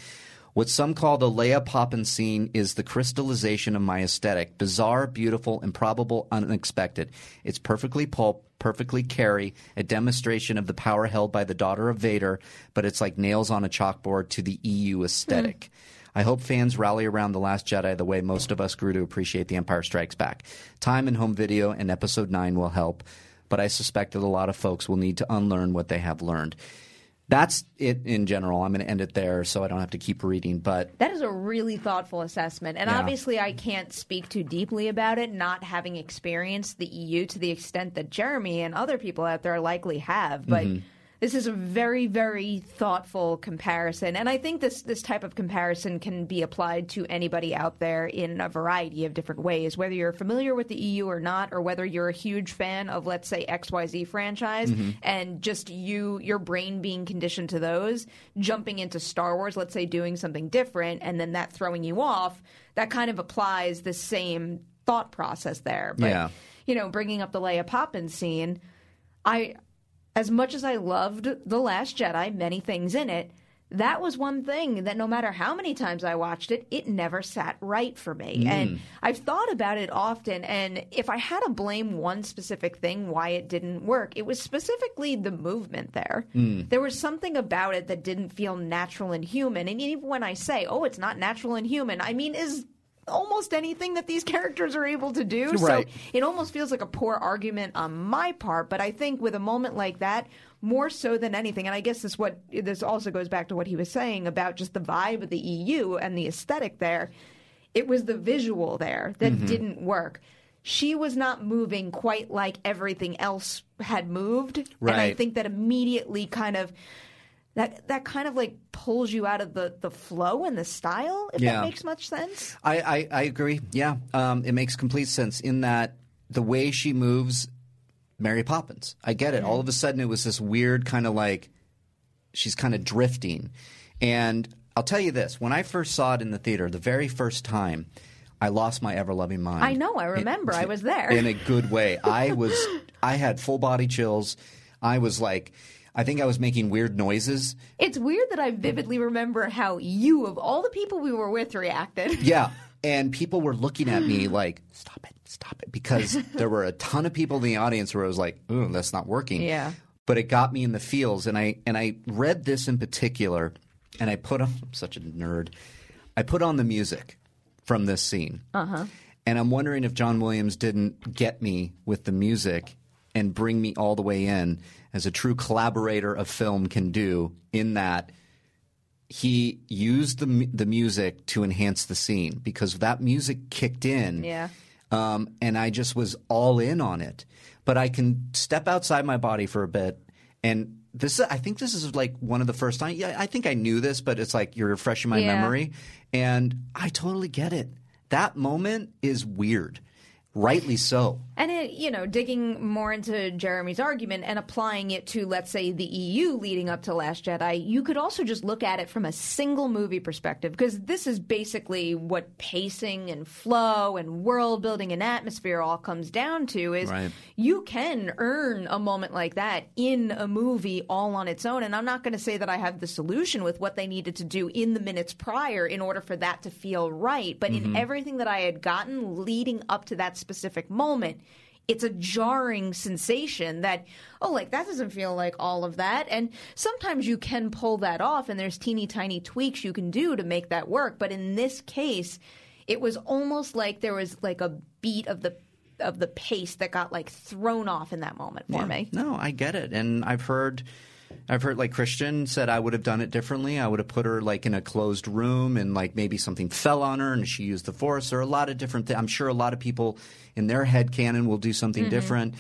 What some call the Leia Poppins scene is the crystallization of my aesthetic. Bizarre, beautiful, improbable, unexpected. It's perfectly pulp, perfectly Carrie, a demonstration of the power held by the daughter of Vader, but it's like nails on a chalkboard to the E U aesthetic. Mm. I hope fans rally around The Last Jedi the way most of us grew to appreciate The Empire Strikes Back. Time in home video and Episode Nine will help, but I suspect that a lot of folks will need to unlearn what they have learned. That's it in general. I'm going to end it there so I don't have to keep reading. But that is a really thoughtful assessment. And yeah. obviously I can't speak too deeply about it, not having experienced the E U to the extent that Jeremy and other people out there likely have. But mm-hmm. this is a very, very thoughtful comparison. And I think this, this type of comparison can be applied to anybody out there in a variety of different ways, whether you're familiar with the E U or not, or whether you're a huge fan of, let's say, X Y Z franchise, mm-hmm. and just you, your brain being conditioned to those, jumping into Star Wars, let's say doing something different, and then that throwing you off, that kind of applies the same thought process there. But, yeah. you know, bringing up the Leia Poppins scene, I... as much as I loved The Last Jedi, many things in it, that was one thing that no matter how many times I watched it, it never sat right for me. Mm. And I've thought about it often, and if I had to blame one specific thing why it didn't work, it was specifically the movement there. Mm. There was something about it that didn't feel natural and human. And even when I say, oh, it's not natural and human, I mean, is... almost anything that these characters are able to do. Right. So it almost feels like a poor argument on my part. But I think with a moment like that, more so than anything, and I guess this what this also goes back to what he was saying about just the vibe of the E U and the aesthetic there, it was the visual there that mm-hmm. didn't work. She was not moving quite like everything else had moved. Right. And I think that immediately kind of... That that kind of like pulls you out of the, the flow and the style, if yeah. that makes much sense. I, I, I agree. Yeah. Um, it makes complete sense in that the way she moves Mary Poppins. I get it. Mm-hmm. All of a sudden it was this weird kind of like she's kind of drifting. And I'll tell you this. When I first saw it in the theater, the very first time, I lost my ever-loving mind. I know. I remember. In, I was there. In a good way. I was – I had full-body chills. I was like – I think I was making weird noises. It's weird that I vividly remember how you, of all the people we were with, reacted. Yeah, and people were looking at me like, stop it, stop it, because there were a ton of people in the audience where I was like, ooh, that's not working. Yeah. But it got me in the feels, and I and I read this in particular, and I put on – I'm such a nerd. I put on the music from this scene, uh-huh. and I'm wondering if John Williams didn't get me with the music and bring me all the way in, as a true collaborator of film can do, in that he used the the music to enhance the scene because that music kicked in. Yeah. Um, and I just was all in on it. But I can step outside my body for a bit. And this, I think this is like one of the first times. Yeah, I think I knew this, but it's like you're refreshing my yeah. memory. And I totally get it. That moment is weird. Rightly so. And, it, you know, digging more into Jeremy's argument and applying it to, let's say, the E U leading up to Last Jedi, you could also just look at it from a single movie perspective, because this is basically what pacing and flow and world building and atmosphere all comes down to is right. you can earn a moment like that in a movie all on its own. And I'm not going to say that I have the solution with what they needed to do in the minutes prior in order for that to feel right. But mm-hmm. in everything that I had gotten leading up to that specific moment, it's a jarring sensation that, oh, like that doesn't feel like all of that. And sometimes you can pull that off and there's teeny tiny tweaks you can do to make that work. But in this case, it was almost like there was like a beat of the of the pace that got like thrown off in that moment for yeah. me. No, I get it. And I've heard I've heard like Christian said I would have done it differently. I would have put her like in a closed room and like maybe something fell on her and she used the Force or a lot of different things. I'm sure a lot of people in their headcanon will do something mm-hmm. different.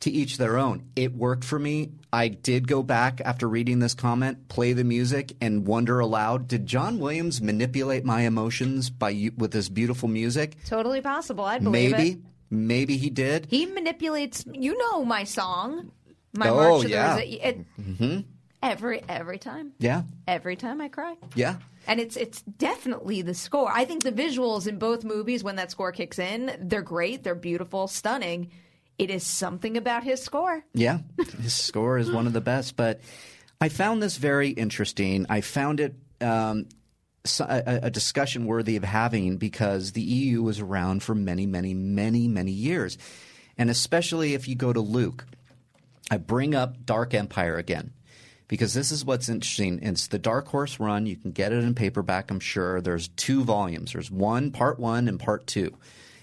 To each their own. It worked for me. I did go back after reading this comment, play the music, and wonder aloud, did John Williams manipulate my emotions by with this beautiful music? Totally possible. I believe maybe, it. Maybe he did. He manipulates – you know my song. My oh, yeah. It, it, mm-hmm. Every every time. Yeah. Every time I cry. Yeah. And it's it's definitely the score. I think the visuals in both movies, when that score kicks in, they're great. They're beautiful, stunning. It is something about his score. Yeah. His score is one of the best. But I found this very interesting. I found it um, a, a discussion worthy of having, because the E U was around for many, many, many, many years. And especially if you go to Luke, I bring up Dark Empire again, because this is what's interesting. It's the Dark Horse Run. You can get it in paperback, I'm sure. There's two volumes. There's one, part one and part two.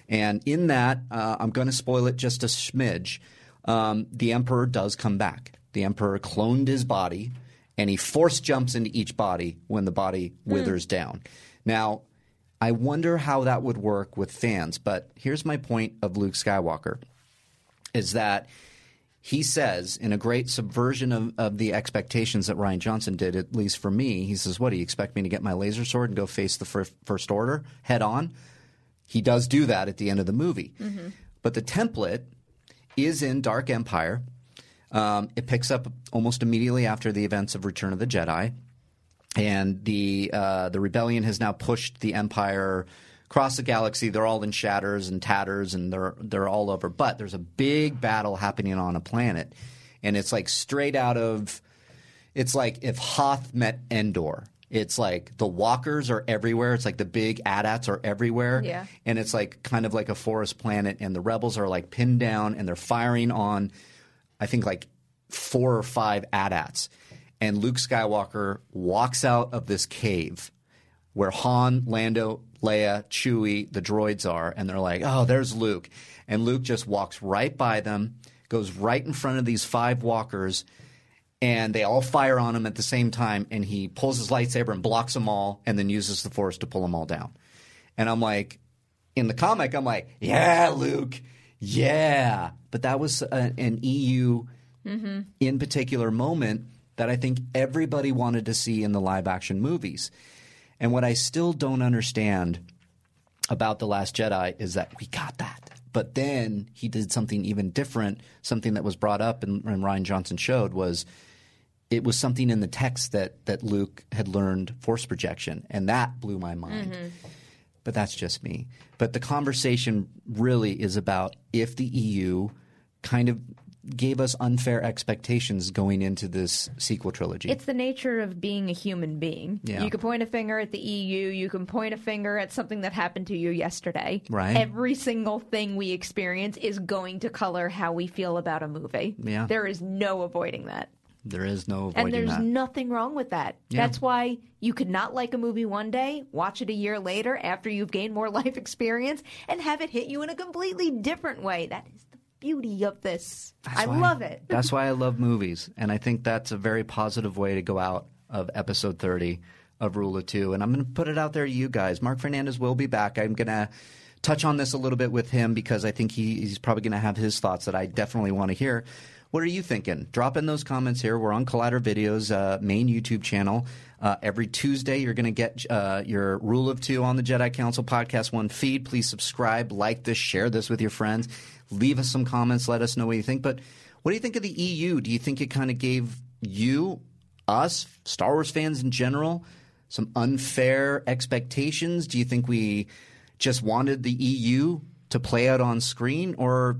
And in that, uh, I'm going to spoil it just a smidge. Um, the Emperor does come back. The Emperor cloned his body, and he force jumps into each body when the body withers mm. down. Now, I wonder how that would work with fans. But here's my point of Luke Skywalker, is that he says, in a great subversion of, of the expectations that Rian Johnson did, at least for me, he says, what, do you expect me to get my laser sword and go face the fir- First Order head on? He does do that at the end of the movie. Mm-hmm. But the template is in Dark Empire. Um, it picks up almost immediately after the events of Return of the Jedi. And the uh, the rebellion has now pushed the Empire across the galaxy. They're all in shatters and tatters, and they're they're all over. But there's a big battle happening on a planet. And it's like straight out of – it's like if Hoth met Endor. It's like the walkers are everywhere. It's like the big AT-ATs are everywhere. Yeah. And it's like kind of like a forest planet, and the rebels are like pinned down, and they're firing on I think like four or five AT-ATs. And Luke Skywalker walks out of this cave where Han, Lando, Leia, Chewie, the droids are, and they're like, oh, there's Luke. And Luke just walks right by them, goes right in front of these five walkers, and they all fire on him at the same time, and he pulls his lightsaber and blocks them all, and then uses the Force to pull them all down. And I'm like, in the comic, I'm like, yeah, Luke, yeah. But that was a, an E U mm-hmm. in particular moment that I think everybody wanted to see in the live-action movies. And what I still don't understand about The Last Jedi is that we got that. But then he did something even different, something that was brought up and, and Rian Johnson showed was it was something in the text that that Luke had learned Force projection, and that blew my mind. Mm-hmm. But that's just me. But the conversation really is about if the E U kind of gave us unfair expectations going into this sequel trilogy. It's the nature of being a human being. Yeah. You can point a finger at the E U. You can point a finger at something that happened to you yesterday. Right. Every single thing we experience is going to color how we feel about a movie. Yeah. There is no avoiding that. There is no avoiding that. And there's that. nothing wrong with that. Yeah. That's why you could not like a movie one day, watch it a year later after you've gained more life experience, and have it hit you in a completely different way. That is the beauty of this. That's I love I, it. That's why I love movies. And I think that's a very positive way to go out of episode thirty of Rule of Two. And I'm going to put it out there to you guys. Mark Fernandez will be back. I'm going to touch on this a little bit with him because I think he, he's probably going to have his thoughts that I definitely want to hear. What are you thinking? Drop in those comments here. We're on Collider Video's uh, main YouTube channel. Uh, every Tuesday, you're going to get uh, your Rule of Two on the Jedi Council Podcast One feed. Please subscribe, like this, share this with your friends. Leave us some comments. Let us know what you think. But what do you think of the E U? Do you think it kind of gave you, us, Star Wars fans in general, some unfair expectations? Do you think we just wanted the E U to play out on screen, or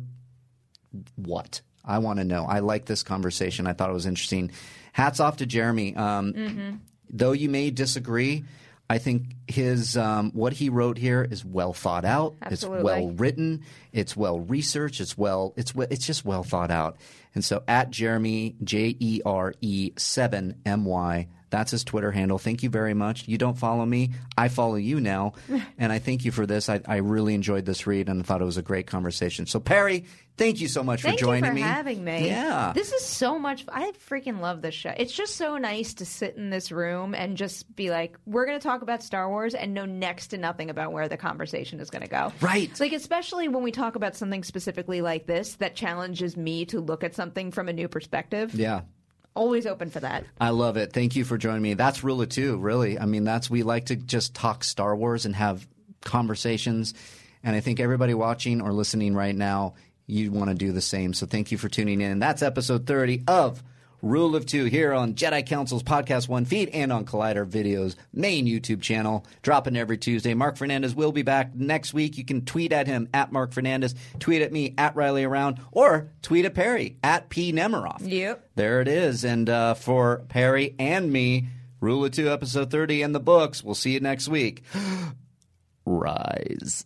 what? I want to know. I like this conversation. I thought it was interesting. Hats off to Jeremy. Um, mm-hmm. Though you may disagree, I think his um, what he wrote here is well thought out. Absolutely. It's well written. It's well researched. It's well. It's it's just well thought out. And so at Jeremy J E R E seven M Y. That's his Twitter handle. Thank you very much. You don't follow me. I follow you now. And I thank you for this. I, I really enjoyed this read, and I thought it was a great conversation. So, Perri, thank you so much thank for joining me. Thank you for me. having me. Yeah. This is so much – I freaking love this show. It's just so nice to sit in this room and just be like, we're going to talk about Star Wars and know next to nothing about where the conversation is going to go. Right. Like, especially when we talk about something specifically like this that challenges me to look at something from a new perspective. Yeah. Always open for that. I love it. Thank you for joining me. That's Rule of Two, really. I mean, that's we like to just talk Star Wars and have conversations. And I think everybody watching or listening right now, you want to do the same. So thank you for tuning in. And that's episode thirty of Rule of Two here on Jedi Council's Podcast One feed and on Collider Video's main YouTube channel, dropping every Tuesday. Mark Fernandez will be back next week. You can tweet at him, at Mark Fernandez, tweet at me, at Riley Around, or tweet at Perri, at P. Nemiroff. Yep. There it is. And uh, for Perri and me, Rule of Two, Episode thirty, and the books. We'll see you next week. Rise.